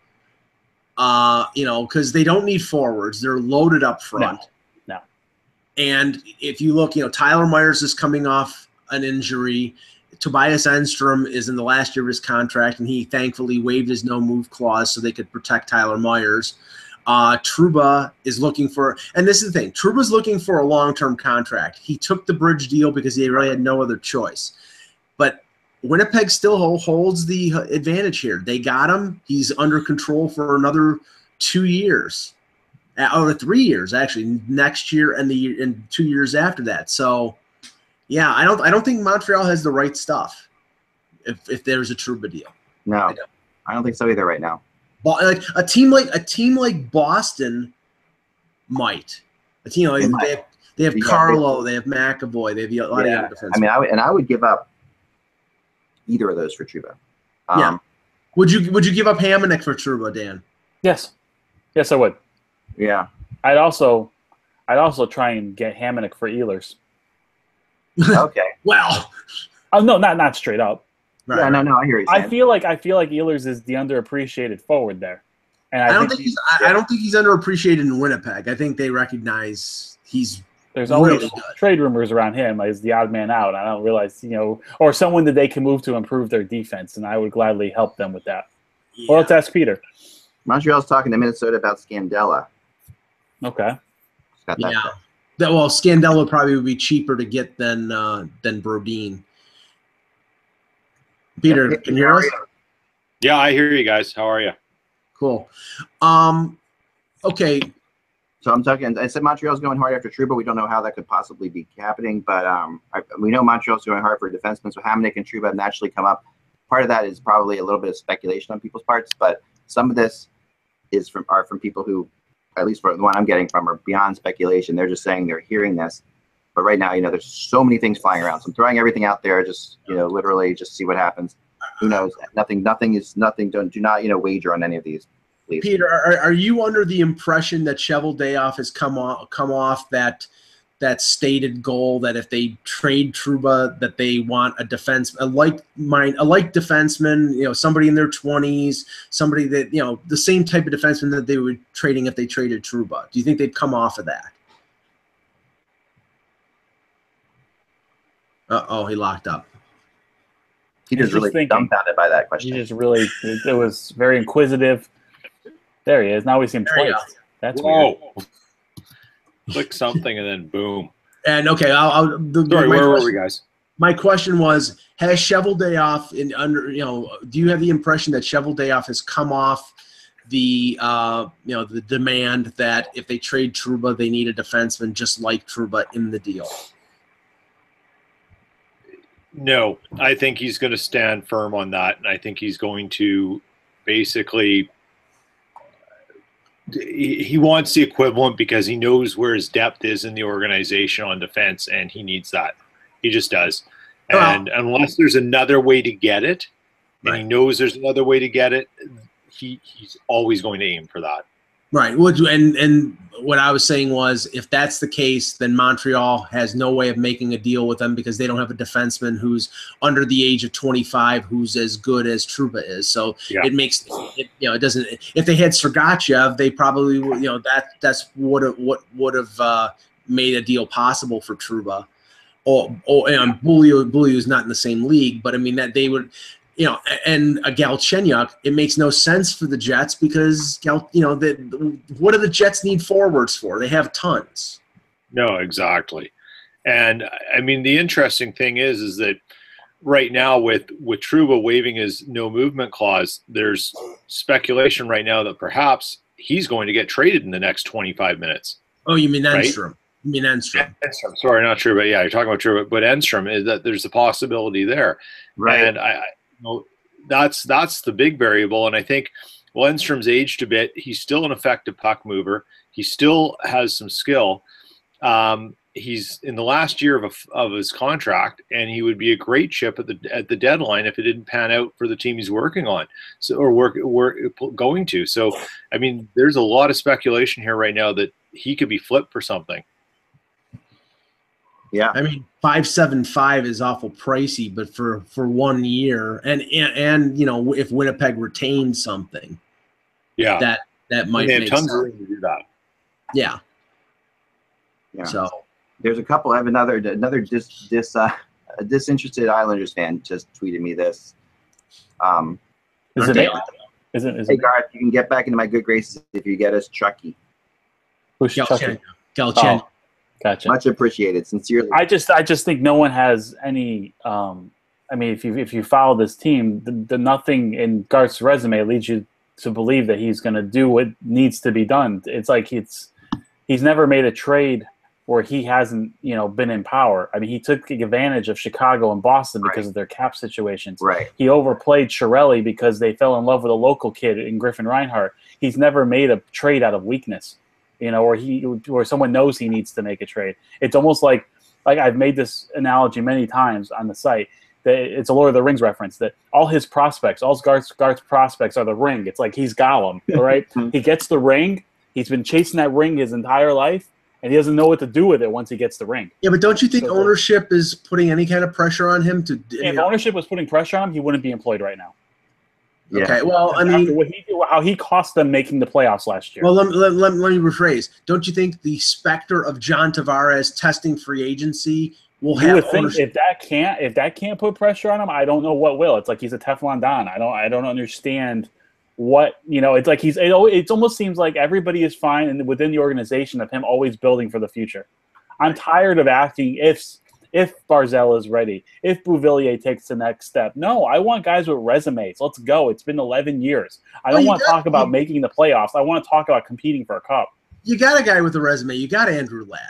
Uh, you know, because they don't need forwards. They're loaded up front. No. no. And if you look, you know, Tyler Myers is coming off an injury. Tobias Enstrom is in the last year of his contract, and he thankfully waived his no-move clause so they could protect Tyler Myers. Uh, Trouba is looking for – and this is the thing. Trouba's looking for a long-term contract. He took the bridge deal because he really had no other choice. But Winnipeg still holds the advantage here. They got him. He's under control for another two years or three years, actually, next year and, the, and two years after that. So – yeah, I don't. I don't think Montreal has the right stuff. If if there's a Trouba deal, no, I don't. I don't think so either right now. But like a team like a team like Boston might. A team like, they, they have they have yeah, Carlo, they, they have McAvoy, they have a lot yeah. of defense. I mean, I would, and I would give up either of those for Trouba. Um, yeah. Would you Would you give up Hamonic for Trouba, Dan? Yes. Yes, I would. Yeah. I'd also, I'd also try and get Hamonic for Ehlers. Okay. Well, oh no, not not straight up. Right. Yeah, no, no, I hear you. I feel like I feel like Ehlers is the underappreciated forward there, and I, I don't think, think he's. he's I, I don't think he's underappreciated in Winnipeg. I think they recognize he's. There's always really trade rumors around him. Like, he's the odd man out. I don't realize, you know, or someone that they can move to improve their defense, and I would gladly help them with that. Yeah. Or let's ask Peter. Montreal's talking to Minnesota about Scandella. Okay. He's got that yeah. There. That, well, Scandella probably would be cheaper to get than uh, than Brodin. Peter, can you hear us? Yeah, I hear you guys. How are you? Cool. Um, okay. So I'm talking. I said Montreal's going hard after Trouba. We don't know how that could possibly be happening, but um, I, we know Montreal's going hard for defensemen. So Hamonic and Trouba naturally come up. Part of that is probably a little bit of speculation on people's parts, but some of this is from are from people who. At least for the one I'm getting from, are beyond speculation. They're just saying they're hearing this, but right now, you know, there's so many things flying around. So I'm throwing everything out there, just you know, literally, just see what happens. Who knows? Nothing, nothing is nothing. Don't do not you know wager on any of these. Please. Peter, are, are you under the impression that Cheveldayoff has come off come off that that stated goal that if they trade Trouba, that they want a defense, a like mind, a like defenseman, you know, somebody in their twenties, somebody that, you know, the same type of defenseman that they were trading if they traded Trouba. Do you think they'd come off of that? Uh oh, he locked up. He just really thinking. dumbfounded by that question. He just really, it was very inquisitive. There he is. Now we see him there twice. That's Whoa. weird. Click something and then boom. And okay, I'll. I'll the, Sorry, where question, were we, guys? My question was: Has Cheveldayoff in under? You know, do you have the impression that Cheveldayoff has come off the uh, you know, the demand that if they trade Trouba, they need a defenseman just like Trouba in the deal? No, I think he's going to stand firm on that, and I think he's going to basically. He wants the equivalent because he knows where his depth is in the organization on defense, and he needs that. He just does. And oh. unless there's another way to get it, and right. he knows there's another way to get it, he, he's always going to aim for that. Right. And, and what I was saying was, if that's the case, then Montreal has no way of making a deal with them because they don't have a defenseman who's under the age of twenty-five who's as good as Trouba is. So yeah. it makes it, you know, it doesn't. If they had Sergachev, they probably would, you know, that that's what what would have uh, made a deal possible for Trouba. Or or and Beaulieu Beaulieu is not in the same league, but I mean that they would. You know, and a Galchenyuk, it makes no sense for the Jets because, you know, the, what do the Jets need forwards for? They have tons. No, exactly. And, I mean, the interesting thing is is that right now with, with Trouba waiving his no-movement clause, there's speculation right now that perhaps he's going to get traded in the next twenty-five minutes. Oh, you mean Enstrom. Right? You mean Enstrom. Enstrom. Sorry, not Trouba. Yeah, you're talking about Trouba. But Enstrom, is that there's a possibility there. Right. And I – No, that's that's the big variable, and I think well, Enstrom's aged a bit. He's still an effective puck mover. He still has some skill. Um, he's in the last year of a, of his contract, and he would be a great chip at the at the deadline if it didn't pan out for the team he's working on, so or work work going to. So, I mean, there's a lot of speculation here right now that he could be flipped for something. Yeah, I mean, five seven five is awful pricey, but for for one year, and and, and you know, if Winnipeg retains something, yeah, that that might make tons of room to do that. Yeah, yeah. So there's a couple. I have another another dis dis uh, a disinterested Islanders fan just tweeted me this. Um, is it? Hey, is it? Is hey, Garth, you can get back into my good graces if you get us Chucky. Who's Chucky? Galchenyuk. Gotcha. Much appreciated, sincerely. I just, I just think no one has any. Um, I mean, if you if you follow this team, the, the nothing in Garth's resume leads you to believe that he's going to do what needs to be done. It's like it's he's never made a trade where he hasn't, you know, been in power. I mean, he took advantage of Chicago and Boston because right. of their cap situations. Right. He overplayed Chiarelli because they fell in love with a local kid in Griffin Reinhardt. He's never made a trade out of weakness. You know, or he, or someone knows he needs to make a trade. It's almost like, like I've made this analogy many times on the site. That it's a Lord of the Rings reference. That all his prospects, all Garth's, Garth's prospects, are the ring. It's like he's Gollum, right? He gets the ring. He's been chasing that ring his entire life, and he doesn't know what to do with it once he gets the ring. Yeah, but don't you think so, ownership is putting any kind of pressure on him to? If know. ownership was putting pressure on him, he wouldn't be employed right now. Yeah. Okay, well, I mean, what he, how he cost them making the playoffs last year. Well, let, let, let, let me rephrase. Don't you think the specter of John Tavares testing free agency will have ownership? You would think if that can't if that can't put pressure on him, I don't know what will. It's like he's a Teflon Don. I don't I don't understand what you know. It's like he's it, it almost seems like everybody is fine and within the organization of him always building for the future. I'm tired of asking ifs. If Barzell is ready, if Bouvillier takes the next step. No, I want guys with resumes. Let's go. It's been eleven years. I don't well, want to talk about making the playoffs. I want to talk about competing for a cup. You got a guy with a resume. You got Andrew Ladd.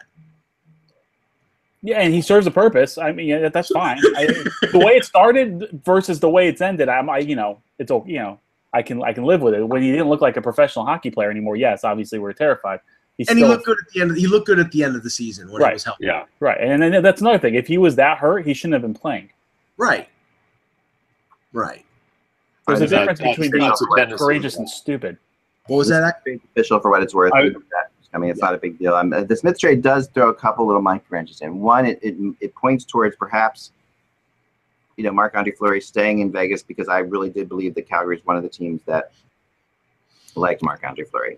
Yeah, and he serves a purpose. I mean, that's fine. I, the way it started versus the way it's ended, I'm, I, you know, it's you know, I can I can live with it. When he didn't look like a professional hockey player anymore, yes, obviously we're terrified. He's and he looked good at the end. Of, he looked good at the end of the season when right. he was healthy. Yeah, right. And, and that's another thing. If he was that hurt, he shouldn't have been playing. Right. Right. There's I a difference that, between being courageous and stupid. What was this that? Official, for what it's worth. I, I mean, it's yeah. not a big deal. Um, the Smith trade does throw a couple little micro-wrenches in. One, it, it it points towards perhaps, you know, Marc-Andre Fleury staying in Vegas because I really did believe that Calgary is one of the teams that liked Marc-Andre Fleury.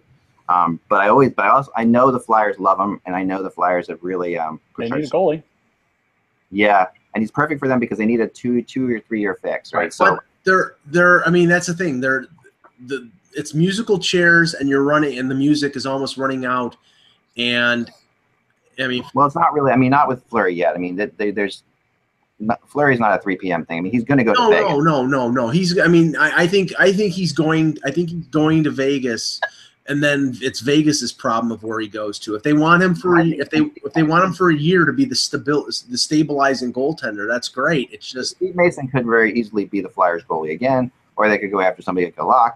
Um, but I always, but I also, I know the Flyers love him, and I know the Flyers have really um, pushed. They need a goalie. Yeah, and he's perfect for them because they need a two, two or three year fix, right? But so they're they're. I mean, that's the thing. They're the it's musical chairs, and you're running, and the music is almost running out. And I mean, well, it's not really. I mean, not with Fleury yet. I mean, they, they, there's not, Fleury's not a three P M thing. I mean, he's going to go no, to Vegas. No, no, no, no. He's. I mean, I, I think. I think he's going. I think he's going to Vegas. And then it's Vegas's problem of where he goes to. If they want him for, if they if they want him for a year to be the stabil the stabilizing goaltender, that's great. It's just Steve Mason could very easily be the Flyers goalie again, or they could go after somebody like Halak,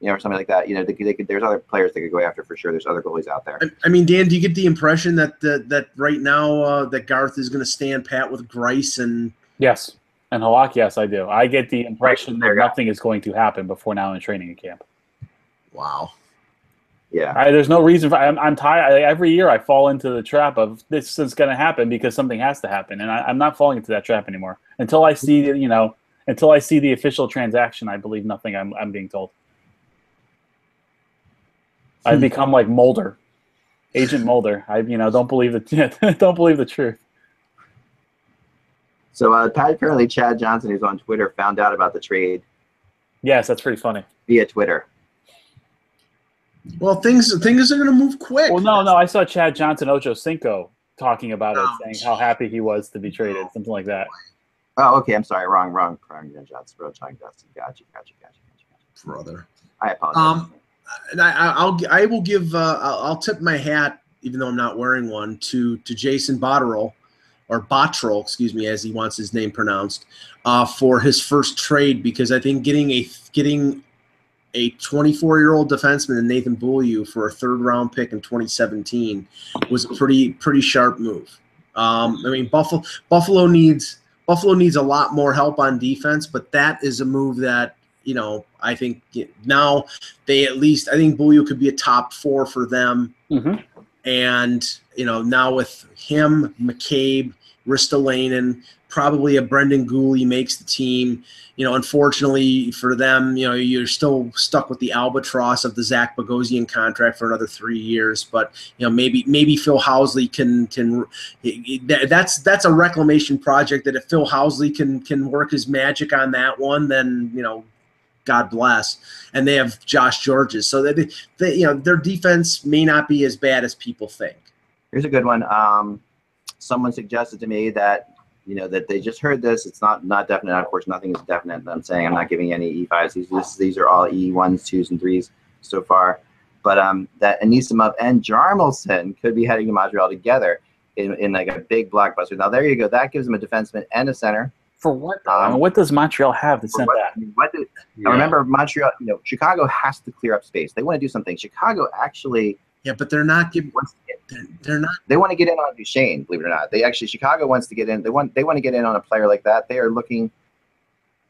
you know, or something like that. You know, they could, they could, there's other players they could go after for sure. There's other goalies out there. I, I mean, Dan, do you get the impression that the, that right now uh, that Garth is going to stand pat with Grice and yes and Halak? Yes, I do. I get the impression right, that nothing is going to happen before now in training camp. Wow. Yeah, I, there's no reason for I'm, I'm tired. I, every year I fall into the trap of this is going to happen because something has to happen, and I, I'm not falling into that trap anymore. Until I see, you know, until I see the official transaction, I believe nothing I'm I'm being told. I've become like Mulder, Agent Mulder. I you know don't believe the don't believe the truth. So uh, apparently Chad Johnson, who's on Twitter, found out about the trade. Yes, that's pretty funny. Via Twitter. Well, things things are going to move quick. Well, no, no. I saw Chad Johnson Ocho Cinco talking about oh, it, saying how happy he was to be traded, something like that. Oh, okay. I'm sorry. Wrong, wrong. Wrong. Johnson, bro. Johnson. Gotcha, gotcha, gotcha, gotcha. Brother. I apologize. Um, and I, I'll I will give uh, I'll tip my hat, even though I'm not wearing one, to to Jason Botterill, or Botterill, excuse me, as he wants his name pronounced, uh, for his first trade, because I think getting a getting. a twenty-four-year-old defenseman in Nathan Beaulieu for a third-round pick in twenty seventeen was a pretty pretty sharp move. Um, I mean, Buffalo Buffalo needs Buffalo needs a lot more help on defense, but that is a move that you know I think now they at least I think Beaulieu could be a top four for them, mm-hmm. and you know now with him, McCabe, Ristolainen, probably a Brendan Gooley makes the team. You know, unfortunately for them, you know, you're still stuck with the albatross of the Zach Bogosian contract for another three years. But you know, maybe maybe Phil Housley can can that's that's a reclamation project that if Phil Housley can can work his magic on that one, then you know, God bless. And they have Josh Georges, so that they, they you know their defense may not be as bad as people think. Here's a good one. Um, someone suggested to me that. You know that they just heard this. It's not not definite. Of course, nothing is definite. I'm saying I'm not giving any E fives. These this, these are all E ones, twos, and threes so far. But um, that Anisimov and Jarmelson could be heading to Montreal together in in like a big blockbuster. Now there you go. That gives them a defenseman and a center. For what? Um, what does Montreal have to send back? What do, yeah. Now remember, Montreal. You know, Chicago has to clear up space. They want to do something. Chicago actually. Yeah, but they're not giving. They're, they're not. They want to get in on Duchesne, believe it or not. They actually Chicago wants to get in. They want they want to get in on a player like that. They are looking.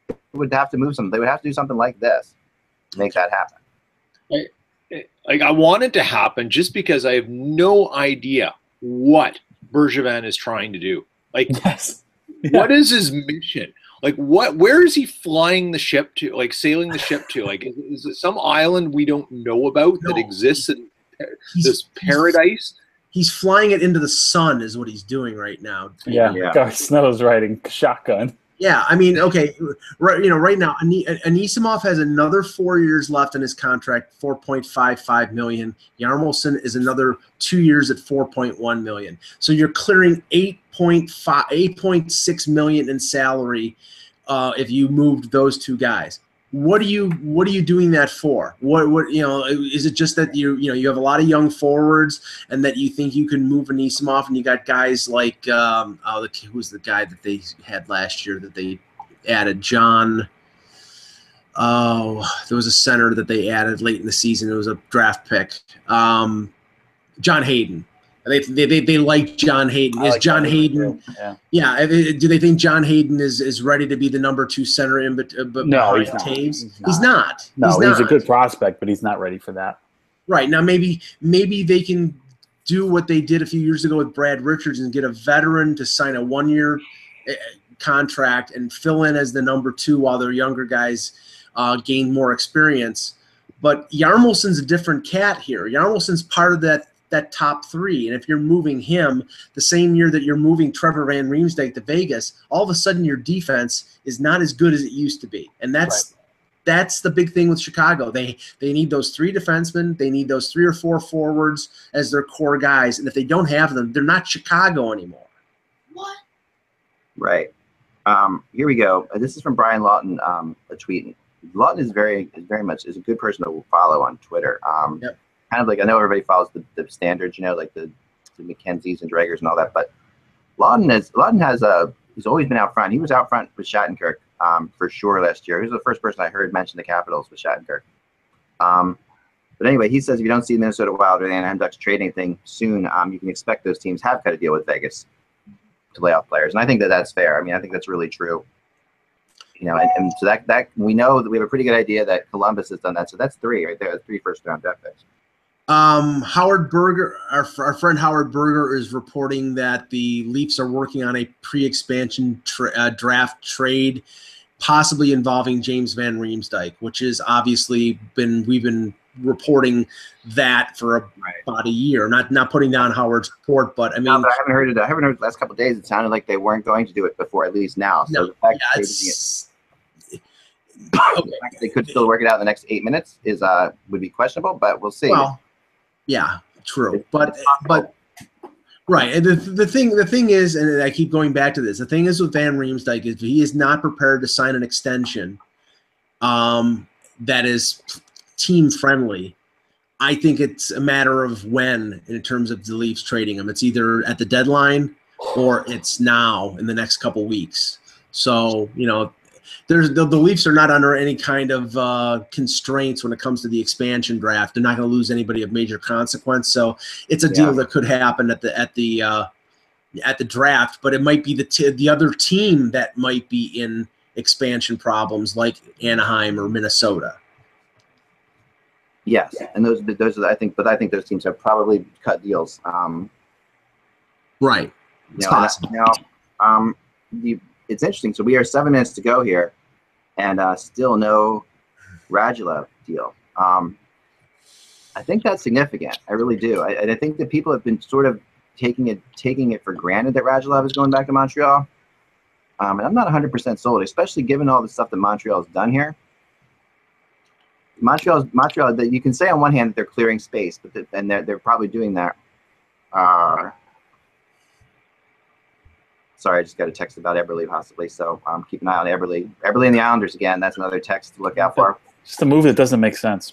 They would have to move something. They would have to do something like this to make that happen. I, I, I want it to happen just because I have no idea what Bergevin is trying to do. Like, yes. yeah. What is his mission? Like, what? Where is he flying the ship to? Like, sailing the ship to? Like, is, is it some island we don't know about no. that exists in he's, this paradise? He's flying it into the sun is what he's doing right now. Yeah, yeah. Garth Snow's riding shotgun. Yeah, I mean, okay, right. You know, right now, Anisimov has another four years left in his contract, four point five five million. Jarmelson is another two years at four point one million. So you're clearing eight point five, eight point six million in salary uh, if you moved those two guys. What are you what are you doing that for? What what you know is it just that you you know you have a lot of young forwards and that you think you can move Anisimov and you got guys like um oh the who was the guy that they had last year that they added John oh there was a center that they added late in the season, it was a draft pick, um John Hayden. They, they, they, they like John Hayden. Is like John Hayden – yeah. yeah. Do they think John Hayden is, is ready to be the number two center in but, uh, no, he's not. Taves? He's not. He's not. No, he's, he's not. a good prospect, but he's not ready for that. Right. Now, maybe maybe they can do what they did a few years ago with Brad Richards and get a veteran to sign a one-year contract and fill in as the number two while their younger guys uh, gain more experience. But Jarmolson's a different cat here. Jarmolson's part of that – that top three. And if you're moving him the same year that you're moving Trevor Van Riemsdyk to Vegas, all of a sudden your defense is not as good as it used to be. And that's right. That's the big thing with Chicago. They they need those three defensemen. They need those three or four forwards as their core guys. And if they don't have them, they're not Chicago anymore. What? Right. Um, here we go. This is from Brian Lawton, um, a tweet. Lawton is very is very much is a good person to follow on Twitter. Um, yep. Kind of like, I know everybody follows the, the standards, you know, like the, the McKenzies and Draggers and all that. But Lawton is Lawton has a he's always been out front. He was out front with Shattenkirk. Um, for sure last year. He was the first person I heard mention the Capitals with Shattenkirk. Um, but anyway, he says if you don't see Minnesota Wild or the Anaheim Ducks trade anything soon, um, you can expect those teams have got to deal with Vegas to lay off players. And I think that that's fair. I mean, I think that's really true. You know, and, and so that, that we know that we have a pretty good idea that Columbus has done that. So that's three right there, three first-round draft picks. Um, Howard Berger, our, our friend Howard Berger is reporting that the Leafs are working on a pre-expansion tra uh, draft trade, possibly involving James Van Riemsdyk, which is obviously been, we've been reporting that for a, right. about a year. Not, not putting down Howard's report, but I mean, no, but I haven't heard it. I haven't heard the last couple of days. It sounded like they weren't going to do it before, at least now. So no, the fact yeah, it's, it, okay. the fact they could still work it out in the next eight minutes is, uh, would be questionable, but we'll see. Well, yeah, true. But but right. And the the thing the thing is, and I keep going back to this, the thing is with Van Riemsdyk is he is not prepared to sign an extension um that is team friendly. I think it's a matter of when in terms of the Leafs trading him. It's either at the deadline or it's now in the next couple weeks. So, you know, There's, the, the Leafs are not under any kind of uh, constraints when it comes to the expansion draft. They're not going to lose anybody of major consequence, so it's a yeah. deal that could happen at the at the uh, at the draft. But it might be the t the other team that might be in expansion problems, like Anaheim or Minnesota. Yes, and those those are, I think, but I think those teams have probably cut deals. Um, right, it's you know, possible. You know, um, the It's interesting. So we are seven minutes to go here, and uh, still no Radulov deal. Um, I think that's significant. I really do. I, and I think that people have been sort of taking it taking it for granted that Radulov is going back to Montreal. Um, and I'm not one hundred percent sold, especially given all the stuff that Montreal has done here. Montreal's Montreal. That you can say on one hand that they're clearing space, but the, and they're they're probably doing that. Uh, Sorry, I just got a text about Eberle possibly, so um, keep an eye on Eberle. Eberle and the Islanders again. That's another text to look out for. Just a move that doesn't make sense.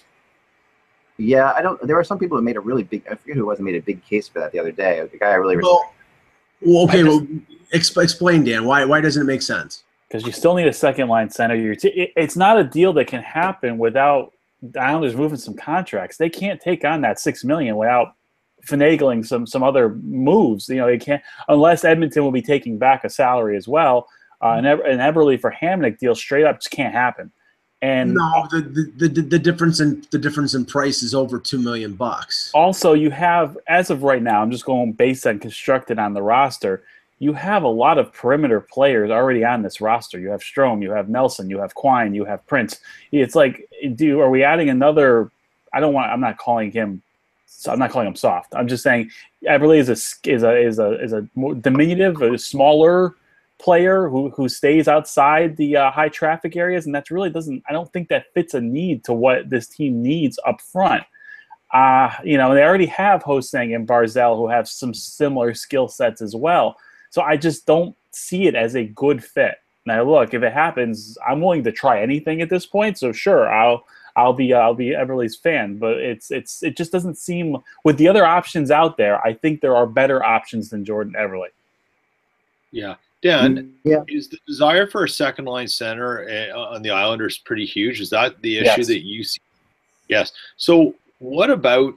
Yeah, I don't. There were some people who made a really big. I forget who it was. Made a big case for that the other day. The guy I really. Well, well okay. Just, well, exp explain, Dan. Why? Why doesn't it make sense? Because you still need a second line center. Your it, it's not a deal that can happen without the Islanders moving some contracts. They can't take on that six million without finagling some some other moves. You know, they can't, unless Edmonton will be taking back a salary as well. Uh, an, Eber, an Eberle for Hamonic deal straight up just can't happen. And no, the the, the the difference in the difference in price is over two million bucks. Also, you have, as of right now, I'm just going based on constructed on the roster, you have a lot of perimeter players already on this roster. You have Strome, you have Nelson, you have Quine, you have Prince. It's like, do are we adding another? I don't want. I'm not calling him. So I'm not calling him soft. I'm just saying Eberle is a is a is a is a more diminutive, a smaller player who who stays outside the uh, high traffic areas, and that really doesn't. I don't think that fits a need to what this team needs up front. Uh, you know, they already have Hosang and Barzell who have some similar skill sets as well. So I just don't see it as a good fit. Now, look, if it happens, I'm willing to try anything at this point. So sure, I'll. I'll be uh, I'll be Eberle's fan, but it's it's it just doesn't seem, with the other options out there, I think there are better options than Jordan Eberle. Yeah, Dan, yeah. Is the desire for a second line center on the Islanders pretty huge? Is that the issue yes. that you see? Yes. So what about?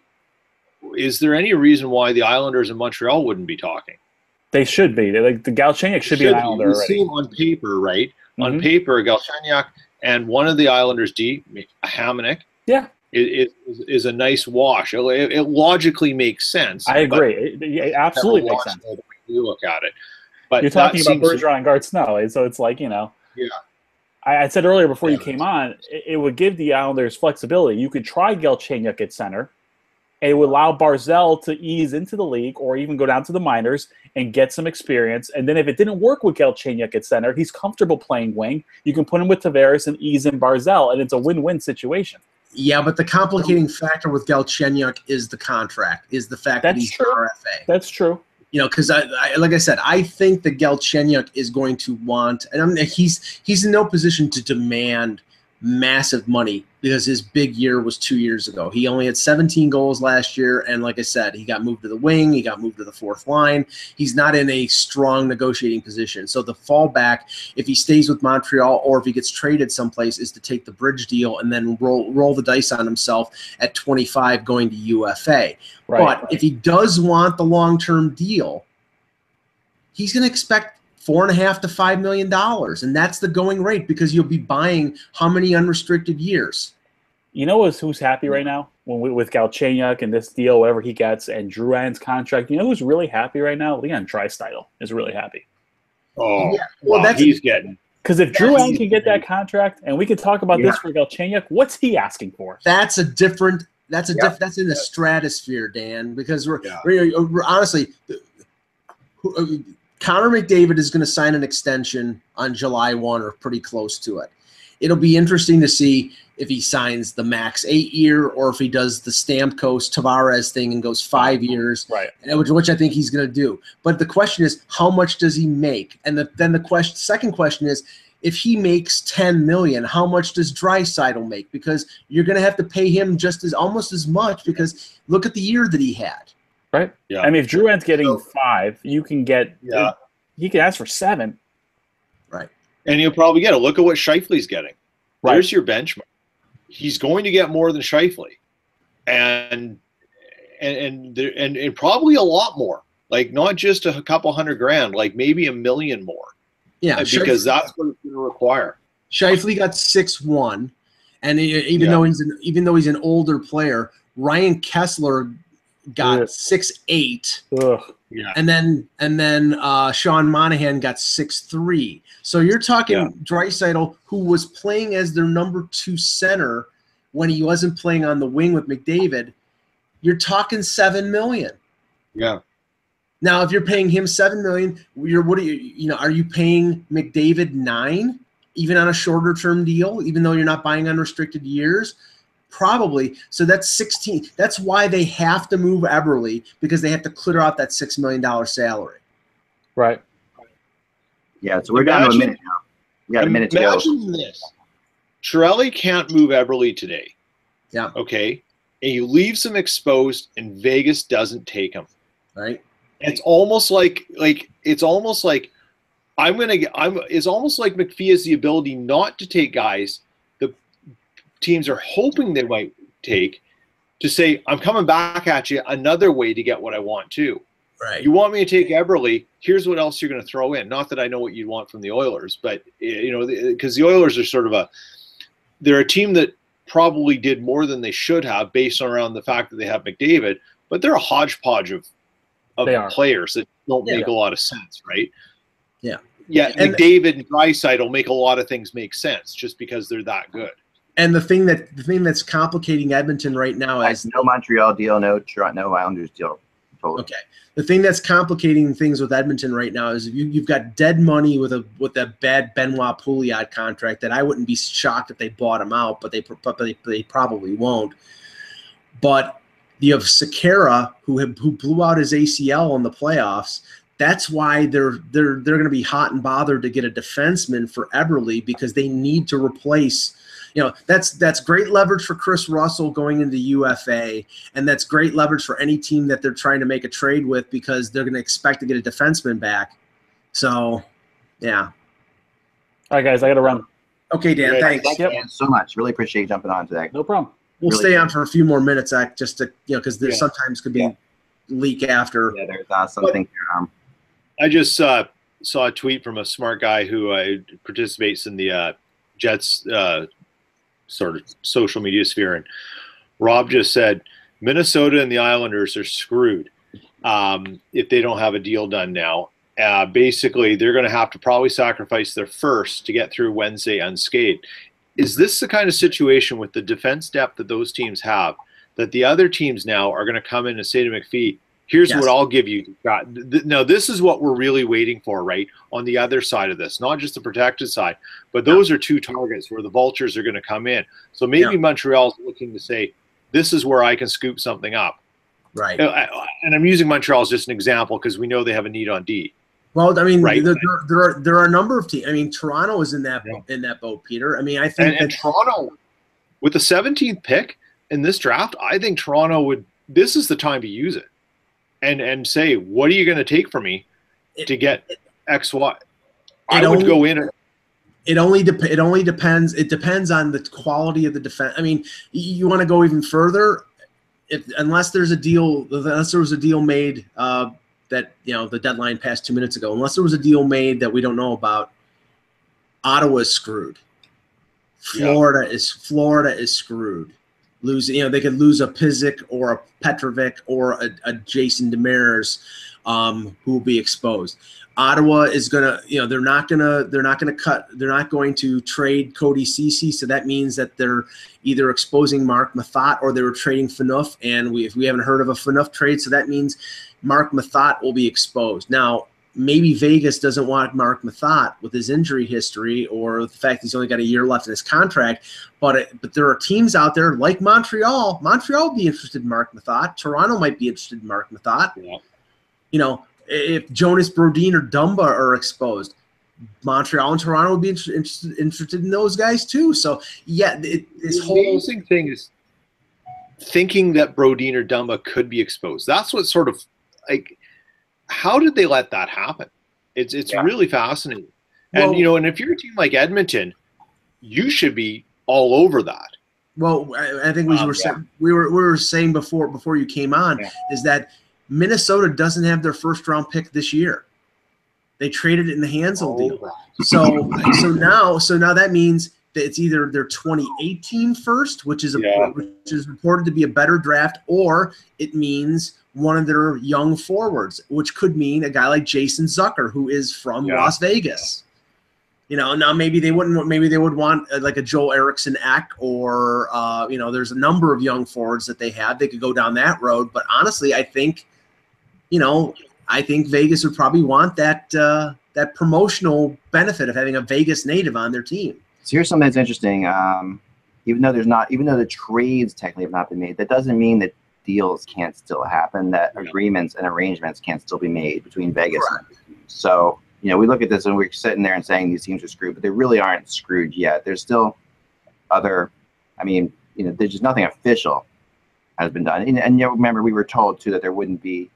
Is there any reason why the Islanders and Montreal wouldn't be talking? They should be. They're like the Galchenyuk should, should be an Islander already. See him on paper, right? Mm-hmm. On paper, Galchenyuk. And one of the Islanders, D, Hamonic, yeah, is, is, is a nice wash. It, it logically makes sense. I agree. It, it absolutely makes sense. You look at it. But you're talking about Bergeron and Gartner, so it's like, you know. Yeah. I, I said earlier before yeah, you came on, it, it would give the Islanders flexibility. You could try Galchenyuk at center and it would allow Barzell to ease into the league or even go down to the minors and get some experience. And then if it didn't work with Galchenyuk at center, he's comfortable playing wing. You can put him with Tavares and ease in Barzell, and it's a win-win situation. Yeah, but the complicating factor with Galchenyuk is the contract, is the fact That's that he's true. R F A. That's true. You know, because I, I, like I said, I think that Galchenyuk is going to want, and I'm, he's he's in no position to demand massive money because his big year was two years ago. He only had seventeen goals last year, and like I said, he got moved to the wing, he got moved to the fourth line. He's not in a strong negotiating position. So the fallback, if he stays with Montreal or if he gets traded someplace, is to take the bridge deal and then roll roll the dice on himself at twenty-five going to U F A. Right, but right. if he does want the long-term deal, he's going to expect four and a half to five million dollars, and that's the going rate because you'll be buying how many unrestricted years. You know who's happy right now when we, with Galchenyuk and this deal, whatever he gets, and Drouin's contract? You know who's really happy right now? Leon Draisaitl is really happy. Oh, yeah. Well, wow, that's he's getting. Because if Drouin can get that contract, and we can talk about yeah. this for Galchenyuk, what's he asking for? That's a different. That's a yep. diff, that's in the stratosphere, Dan, because we're, yeah. we're, we're honestly, Connor McDavid is going to sign an extension on July first or pretty close to it. It'll be interesting to see if he signs the max eight year or if he does the Stamkos Tavares thing and goes five years, right? Which, which I think he's going to do. But the question is, how much does he make? And the, then the question, second question is, if he makes ten million dollars, how much does Draisaitl make? Because you're going to have to pay him just as almost as much because look at the year that he had. Right? Yeah. I mean, if Drouin's getting so, five, you can get yeah. – he could ask for seven. Right. And he'll probably get it. Look at what Scheifele's getting. Right. There's your benchmark. He's going to get more than Scheifele and and and, there, and and probably a lot more. Like not just a couple hundred grand, like maybe a million more. Yeah, because Scheifele, that's what it's going to require. Scheifele got six one, and even yeah. though he's an, even though he's an older player, Ryan Kessler got six eight, yeah. and then and then uh, Sean Monahan got six three. So you're talking yeah. Draisaitl, who was playing as their number two center when he wasn't playing on the wing with McDavid. You're talking seven million. Yeah. Now, if you're paying him seven million, you're what are you? You know, are you paying McDavid nine, even on a shorter term deal, even though you're not buying unrestricted years? Probably. So that's sixteen. That's why they have to move Eberle because they have to clear out that six million dollar salary. Right. Yeah. So we're imagine, down to a minute now. We got a minute to go. Imagine this: Chiarelli can't move Eberle today. Yeah. Okay. And you leave some exposed, and Vegas doesn't take him. Right. It's almost like like it's almost like I'm gonna get I'm it's almost like McPhee has the ability not to take guys the teams are hoping they might take to say, I'm coming back at you another way to get what I want to. Right. You want me to take Eberle, here's what else you're gonna throw in. Not that I know what you'd want from the Oilers, but you know, because the Oilers are sort of a they're a team that probably did more than they should have based around the fact that they have McDavid, but they're a hodgepodge of Of players that don't yeah. make a lot of sense, right? Yeah, yeah. And McDavid and Draisaitl make a lot of things make sense just because they're that good. And the thing that the thing that's complicating Edmonton right now is no Montreal deal, no Toronto, no Islanders deal. Totally. Okay. The thing that's complicating things with Edmonton right now is you, you've got dead money with a with a bad Benoit Pouliot contract that I wouldn't be shocked if they bought him out, but they but they, they probably won't. But you have Sekera, who have, who blew out his A C L in the playoffs. That's why they're they're they're going to be hot and bothered to get a defenseman for Eberle because they need to replace. You know, that's that's great leverage for Chris Russell going into U F A, and that's great leverage for any team that they're trying to make a trade with because they're going to expect to get a defenseman back. So, yeah. All right, guys, I got to run. Okay, Dan. Great. Thanks. Thank you yep. so much. Really appreciate you jumping on today. No problem. We'll really stay on for a few more minutes, Act, just to you know, because there yeah. sometimes could be yeah. leak after. Yeah, there's uh, something. But, um, I just uh, saw a tweet from a smart guy who uh, participates in the uh, Jets uh, sort of social media sphere, and Rob just said Minnesota and the Islanders are screwed um, if they don't have a deal done now. Uh, basically, they're going to have to probably sacrifice their first to get through Wednesday unscathed. Is this the kind of situation with the defense depth that those teams have that the other teams now are going to come in and say to McPhee, here's yes. what I'll give you. No, this is what we're really waiting for, right, on the other side of this, not just the protected side. But those yeah. are two targets where the vultures are going to come in. So maybe yeah. Montreal's looking to say, this is where I can scoop something up. Right. And I'm using Montreal as just an example because we know they have a need on D. Well, I mean, right. there, there, there are there are a number of teams. I mean, Toronto is in that yeah. in that boat, Peter. I mean, I think and, that and Toronto, with the seventeenth pick in this draft, I think Toronto would. This is the time to use it, and and say, what are you going to take from me it, to get it, X, Y? I would only, go in. And, it only de it only depends. It depends on the quality of the defense. I mean, you want to go even further, if unless there's a deal, unless there was a deal made. Uh, that, you know, the deadline passed two minutes ago, unless there was a deal made that we don't know about, Ottawa's screwed. Florida yeah. is Florida is screwed. Lose, you know, they could lose a Pizzic or a Petrovic or a, a Jason Demers, um, who will be exposed. Ottawa is gonna, you know, they're not gonna, they're not gonna cut, they're not going to trade Cody Ceci, so that means that they're either exposing Marc Methot or they were trading Phaneuf, and we if we haven't heard of a Phaneuf trade, so that means Marc Methot will be exposed. Now, maybe Vegas doesn't want Marc Methot with his injury history or the fact he's only got a year left in his contract, but it, but there are teams out there like Montreal. Montreal would be interested in Marc Methot. Toronto might be interested in Marc Methot. Yeah. You know, if Jonas Brodin or Dumba are exposed, Montreal and Toronto would be inter interested interested in those guys too. So yeah, it, this the whole amazing thing is thinking that Brodin or Dumba could be exposed. That's what sort of. Like, how did they let that happen? It's it's yeah. really fascinating. And, well, you know, and if you're a team like Edmonton, you should be all over that. Well, I, I think we um, were yeah. saying, we were we were saying before before you came on yeah. is that Minnesota doesn't have their first round pick this year. They traded it in the Hansel oh, deal. Wow. So so now so now that means that it's either their twenty eighteen first, which is a, yeah. which is reported to be a better draft, or it means one of their young forwards, which could mean a guy like Jason Zucker, who is from yeah. Las Vegas. You know, now maybe they wouldn't. Maybe they would want like a Joel Eriksson-Ek, or uh, you know, there's a number of young forwards that they have. They could go down that road, but honestly, I think, you know, I think Vegas would probably want that uh, that promotional benefit of having a Vegas native on their team. So here's something that's interesting. Um, even though there's not, even though the trades technically have not been made, that doesn't mean that deals can't still happen, that agreements and arrangements can't still be made between Vegas Correct. and teams. So, you know, we look at this and we're sitting there and saying these teams are screwed, but they really aren't screwed yet. There's still other, I mean, you know, there's just nothing official has been done. And, and you know, remember, we were told, too, that there wouldn't be,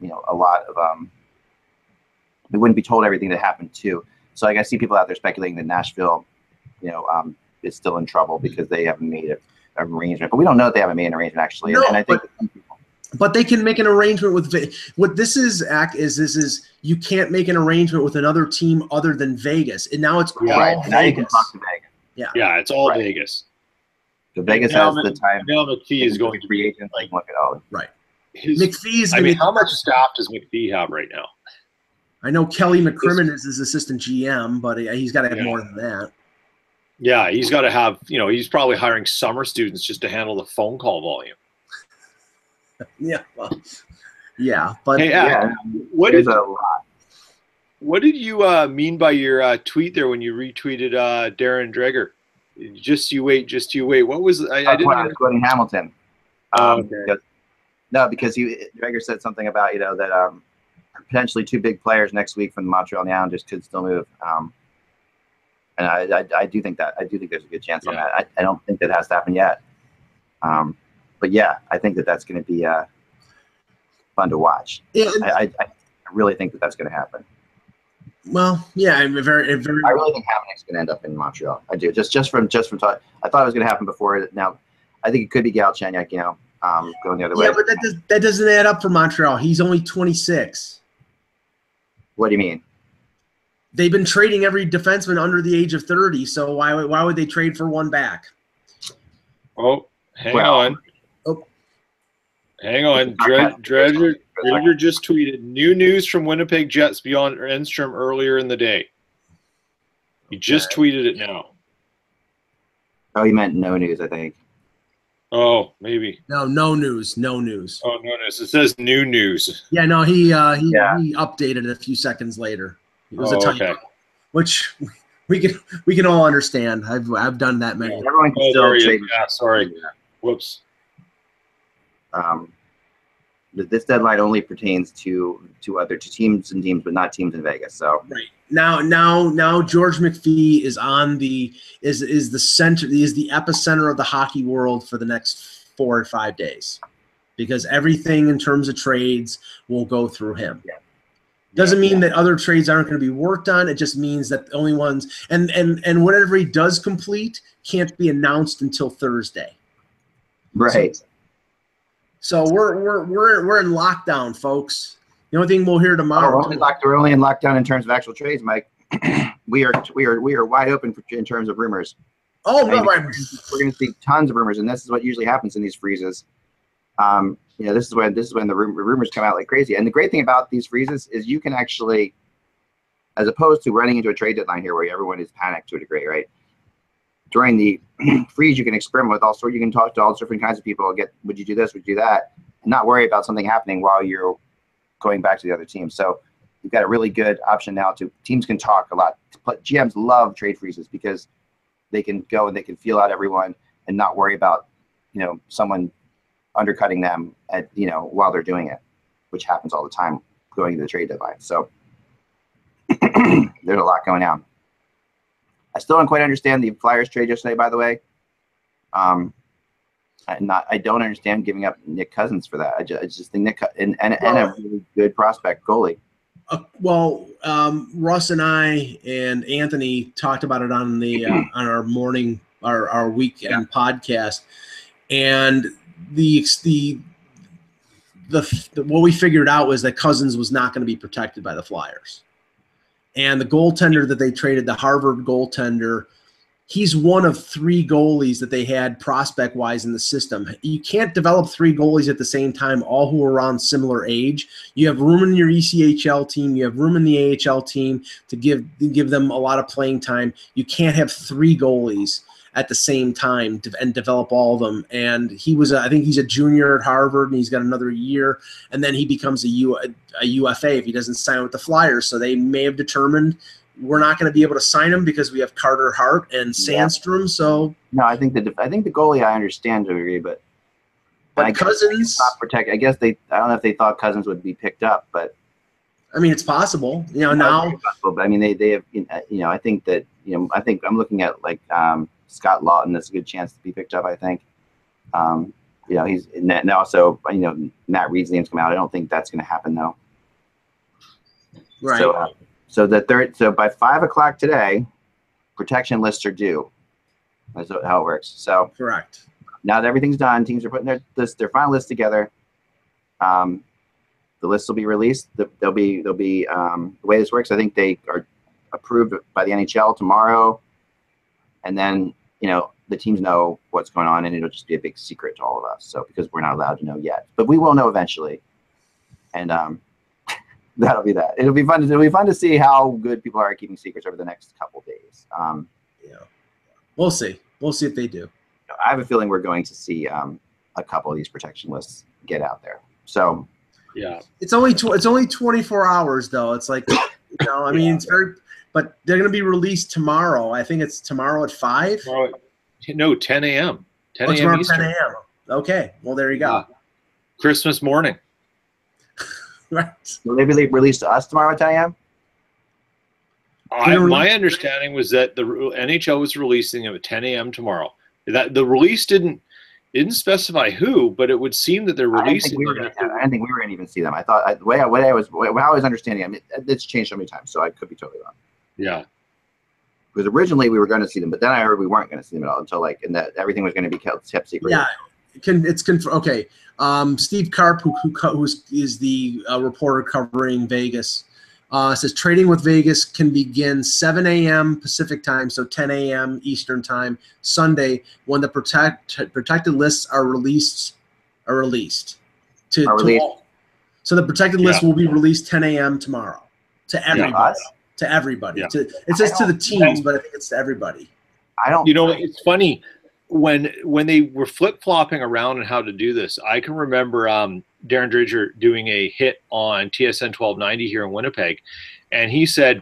you know, a lot of, um, we wouldn't be told everything that happened, too. So, like, I see people out there speculating that Nashville, you know, um, is still in trouble because they haven't made it. Arrangement, but we don't know that they haven't made an arrangement actually. No, and I think, but, but they can make an arrangement with what this is. Act is this is you can't make an arrangement with another team other than Vegas, and now it's yeah, all right. Vegas. Now you can talk to Vegas. Yeah, yeah, it's all right. Vegas. So Vegas has the time. Now McPhee is going to be agent. Like, look at all right. His, McPhee is. I mean, how much staff does McPhee have right now? I know Kelly McCrimmon is his assistant G M, but he's got to have yeah. more than that. Yeah, he's got to have, you know, he's probably hiring summer students just to handle the phone call volume. yeah. Well, yeah. But hey, yeah, what, did, a lot. what did you uh, mean by your uh, tweet there when you retweeted uh, Darren Dreger? Just you wait, just you wait. What was I, uh, I didn't well, I was quoting Hamilton. Um, okay. because, no, because he, Dreger said something about, you know, that um, potentially two big players next week from the Montreal Islanders could still move. Um, And I, I, I do think that I do think there's a good chance yeah. on that. I, I don't think that has to happen yet, um, but yeah, I think that that's going to be uh, fun to watch. Yeah, I, I, I really think that that's going to happen. Well, yeah, I'm very, I'm very. I really think Hamonic's going to end up in Montreal. I do. Just, just from, just from talk, I thought it was going to happen before. Now, I think it could be Galchenyuk, you know, um, going the other yeah, way. Yeah, but that does, that doesn't add up for Montreal. He's only twenty-six. What do you mean? They've been trading every defenseman under the age of thirty, so why why would they trade for one back? Oh, hang well, on. Oh. Hang on. Dred, Dredger, Dredger just tweeted, new news from Winnipeg Jets beyond Enstrom earlier in the day. He just okay. tweeted it now. Oh, you meant no news, I think. Oh, maybe. No, no news. No news. Oh, no news. It says new news. Yeah, no, he uh, he, yeah. he updated it a few seconds later. It was oh, a typo, okay. which we can we can all understand. I've I've done that many. Yeah, everyone can oh, still trade. Yeah, sorry. Yeah. Whoops. Um, this deadline only pertains to to other to teams and teams, but not teams in Vegas. So right now, now, now, George McPhee is on the is is the center is the epicenter of the hockey world for the next four or five days, because everything in terms of trades will go through him. Yeah. Doesn't mean yeah. that other trades aren't going to be worked on. It just means that the only ones and and and whatever he does complete can't be announced until Thursday. Right. So, So we're we're we're we're in lockdown, folks. The only thing we'll hear tomorrow. Oh, we're, locked, we're only in lockdown in terms of actual trades, Mike. we are we are we are wide open for, in terms of rumors. Oh no! Right. We're going to see tons of rumors, and this is what usually happens in these freezes. Um, you know, this is when this is when the rumor, rumors come out like crazy. And the great thing about these freezes is you can actually, as opposed to running into a trade deadline here where everyone is panicked to a degree, right? During the freeze, you can experiment with all sorts. You can talk to all different kinds of people. Get would you do this? Would you do that? And not worry about something happening while you're going back to the other team. So you've got a really good option now. To teams can talk a lot. G Ms love trade freezes because they can go and they can feel out everyone and not worry about you know someone undercutting them at you know while they're doing it, which happens all the time going to the trade deadline. So there's a lot going on. I still don't quite understand the Flyers trade yesterday, by the way. Um, I not I don't understand giving up Nick Cousins for that. I just, I just think Nick and and, well, and a really good prospect goalie. Uh, well, um, Russ and I and Anthony talked about it on the uh, on our morning our our weekend yeah. podcast, and the the the what we figured out was that Cousins was not going to be protected by the Flyers. And the goaltender that they traded, the Harvard goaltender, he's one of three goalies that they had prospect-wise in the system. You can't develop three goalies at the same time, all who are around similar age. You have room in your E C H L team. You have room in the A H L team to give, give them a lot of playing time. You can't have three goalies at the same time to, and develop all of them. And he was, a, I think he's a junior at Harvard, and he's got another year, and then he becomes a, U, a U F A if he doesn't sign with the Flyers. So they may have determined we're not going to be able to sign him because we have Carter Hart and Sandstrom. Yeah. So no, I think the I think the goalie I understand to a degree, but but I Cousins not protect. I guess they I don't know if they thought Cousins would be picked up, but I mean it's possible. You know now. Possible, but I mean they they have you know I think that you know I think I'm looking at like. Um, Scott Lawton, that's a good chance to be picked up, I think. Um, you know, he's and, that, and also, you know, Matt Reed's name's come out. I don't think that's going to happen though. Right. So, uh, so the third, so by five o'clock today, protection lists are due. That's how it works. So correct. Now that everything's done, teams are putting their list, their final list together. Um, the lists will be released. The, they'll be, they'll be um, the way this works. I think they are approved by the N H L tomorrow. And then, you know, the teams know what's going on, and it'll just be a big secret to all of us. So because we're not allowed to know yet, but we will know eventually, and um, that'll be that. It'll be fun. To, it'll be fun to see how good people are at keeping secrets over the next couple of days. Um, yeah, we'll see. We'll see if they do. I have a feeling we're going to see um, a couple of these protection lists get out there. So yeah, it's only tw it's only twenty-four hours though. It's like you know, I mean, yeah. it's very. But they're going to be released tomorrow. I think it's tomorrow at five? Tomorrow, no, ten A M ten oh, tomorrow at ten A M Okay. Well, there you go. Uh, Christmas morning. Right. Will they be released to us tomorrow at ten A M? I, my understanding was that the N H L was releasing them at ten A M tomorrow. That the release didn't didn't specify who, but it would seem that they're releasing them. I didn't think we were going to we even see them. I thought I, the way I, way I was way, way I was understanding them, it, it's changed so many times, so I could be totally wrong. Yeah, because originally we were going to see them, but then I heard we weren't going to see them at all until like, and that everything was going to be kept secret. Yeah, it can, it's confirmed. Okay, um, Steve Karp, who, who who's, is the uh, reporter covering Vegas, uh, says trading with Vegas can begin seven A M Pacific time, so ten A M Eastern time Sunday when the protect protected lists are released are released to, are released. to all. So the protected yeah. list will be released ten A M tomorrow to everybody. Yeah, To everybody, yeah. to, it says to the teams, but I think it's to everybody. I don't. You know, it's funny. when when they were flip-flopping around on how to do this, I can remember um, Darren Dreger doing a hit on T S N twelve ninety here in Winnipeg, and he said,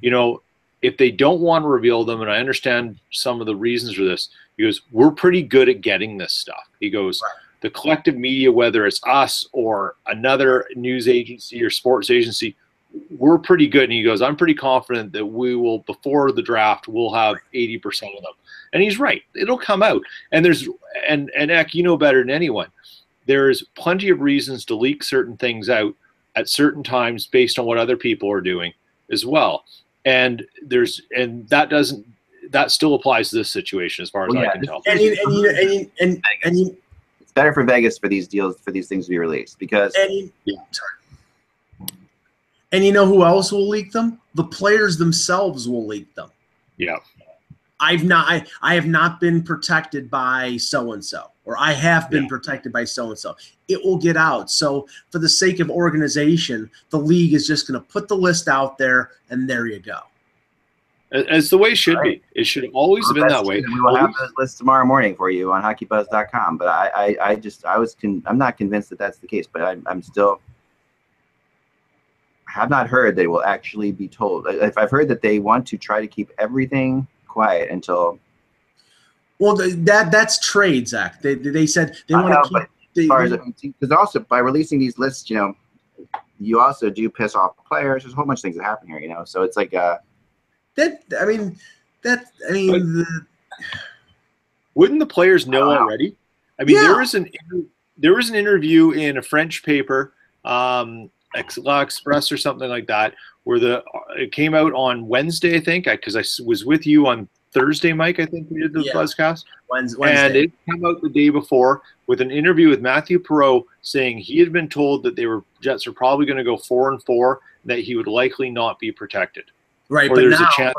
you know, if they don't want to reveal them, and I understand some of the reasons for this, he goes, we're pretty good at getting this stuff. He goes, right. The collective media, whether it's us or another news agency or sports agency, we're pretty good. And he goes, I'm pretty confident that we will, before the draft, we'll have eighty percent of them. And he's right. It'll come out. And there's, and, and Ek, you know better than anyone, there's plenty of reasons to leak certain things out at certain times based on what other people are doing as well. And there's, and that doesn't, that still applies to this situation as far as well, I yeah. can tell. And you, and you, and you, and, and you, it's better for Vegas for these deals, for these things to be released, because and you, yeah. sorry. And you know who else will leak them? The players themselves will leak them. Yeah. I've not, I, I have not been protected by so-and-so, or I have been yeah. protected by so-and-so. It will get out. So for the sake of organization, the league is just going to put the list out there, and there you go. As the way it should right. be. It should have always well, been that way. We will have the list tomorrow morning for you on hockey buzz dot com. But I, I, I just, I was, con I'm not convinced that that's the case. But I, I'm still, I have not heard they will actually be told. If I've heard that they want to try to keep everything quiet until. Well, that that's trade, Zach. They they said they want to keep. As far as because also by releasing these lists, you know, you also do piss off players. There's a whole bunch of things that happen here, you know. So it's like a. That I mean, that I mean, but, the, wouldn't the players know uh, already? I mean, yeah. there was an there was an interview in a French paper, um, La Express or something like that, where the it came out on Wednesday, I think, because I, I was with you on Thursday, Mike. I think we did the yeah. buzzcast Wednesday, and it came out the day before with an interview with Matthew Perreault saying he had been told that they were Jets are probably going to go four and four, that he would likely not be protected. Right, or but there's now, a chance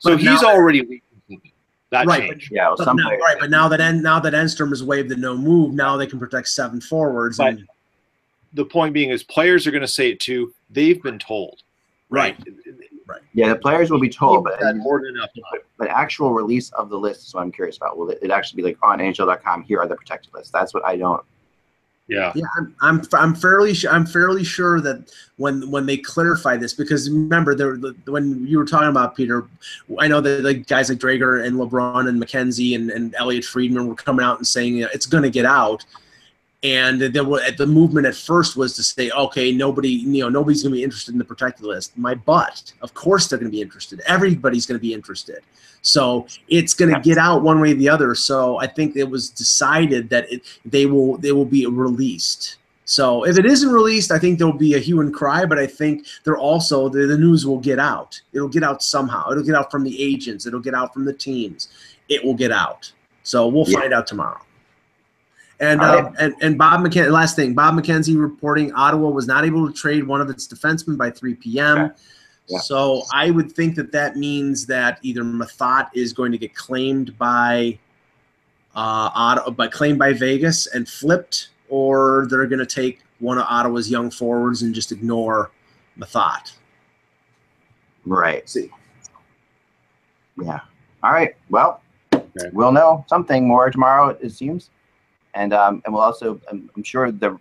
so he's now, already that right, change. But, yeah, but now, right, but now that en now that Enstrom has waived the no move, now they can protect seven forwards. But and, the point being is, players are going to say it too. They've been told. Right, right. Yeah, the players will be told, but more than enough. But actual release of the list is what I'm curious about. Will it, it actually be like on N H L dot com? Here are the protected lists. That's what I don't. Yeah, yeah, I'm, I'm, I'm fairly, I'm fairly sure that when, when they clarify this, because remember, there, when you were talking about Peter, I know that like guys like Drager and LeBron and McKenzie and, and Elliot Friedman were coming out and saying, you know, it's going to get out, and there were the movement at first was to say, okay, nobody, you know, nobody's going to be interested in the protected list. My butt, of course they're going to be interested. Everybody's going to be interested. So it's going to get out one way or the other. So I think it was decided that it, they will they will be released. So if it isn't released, I think there'll be a hue and cry. But I think they're also the, the news will get out. It'll get out somehow. It'll get out from the agents. It'll get out from the teams. It will get out. So we'll yeah. find out tomorrow. And right. um, and and Bob McKenzie. Last thing, Bob McKenzie reporting Ottawa was not able to trade one of its defensemen by three P M Okay. Yeah. So I would think that that means that either Mathot is going to get claimed by, uh, Ottawa, by claimed by Vegas and flipped, or they're going to take one of Ottawa's young forwards and just ignore Mathot. Right. See. Yeah. All right. Well, okay. We'll know something more tomorrow, it seems, and um, and we'll also, I'm, I'm sure the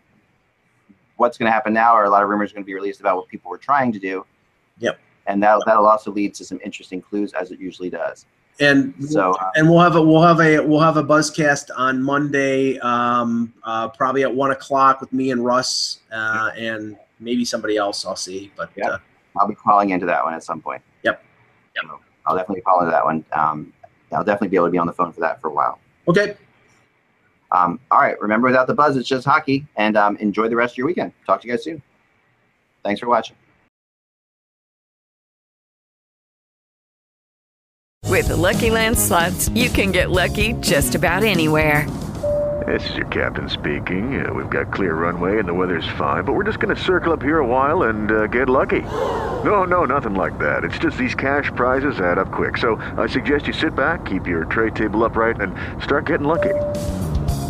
what's going to happen now, or a lot of rumors going to be released about what people were trying to do. Yep, and that that'll also lead to some interesting clues, as it usually does. And so, um, and we'll have a we'll have a we'll have a buzzcast on Monday, um, uh, probably at one o'clock with me and Russ, uh, and maybe somebody else. I'll see, but yep. uh, I'll be calling into that one at some point. Yep, yep. So I'll definitely call into that one. Um, I'll definitely be able to be on the phone for that for a while. Okay. Um, all right. Remember, without the buzz, it's just hockey. And um, enjoy the rest of your weekend. Talk to you guys soon. Thanks for watching. With the Lucky Land Slots, you can get lucky just about anywhere. This is your captain speaking. Uh, we've got clear runway and the weather's fine, but we're just going to circle up here a while and uh, get lucky. No, no, nothing like that. It's just these cash prizes add up quick. So I suggest you sit back, keep your tray table upright, and start getting lucky.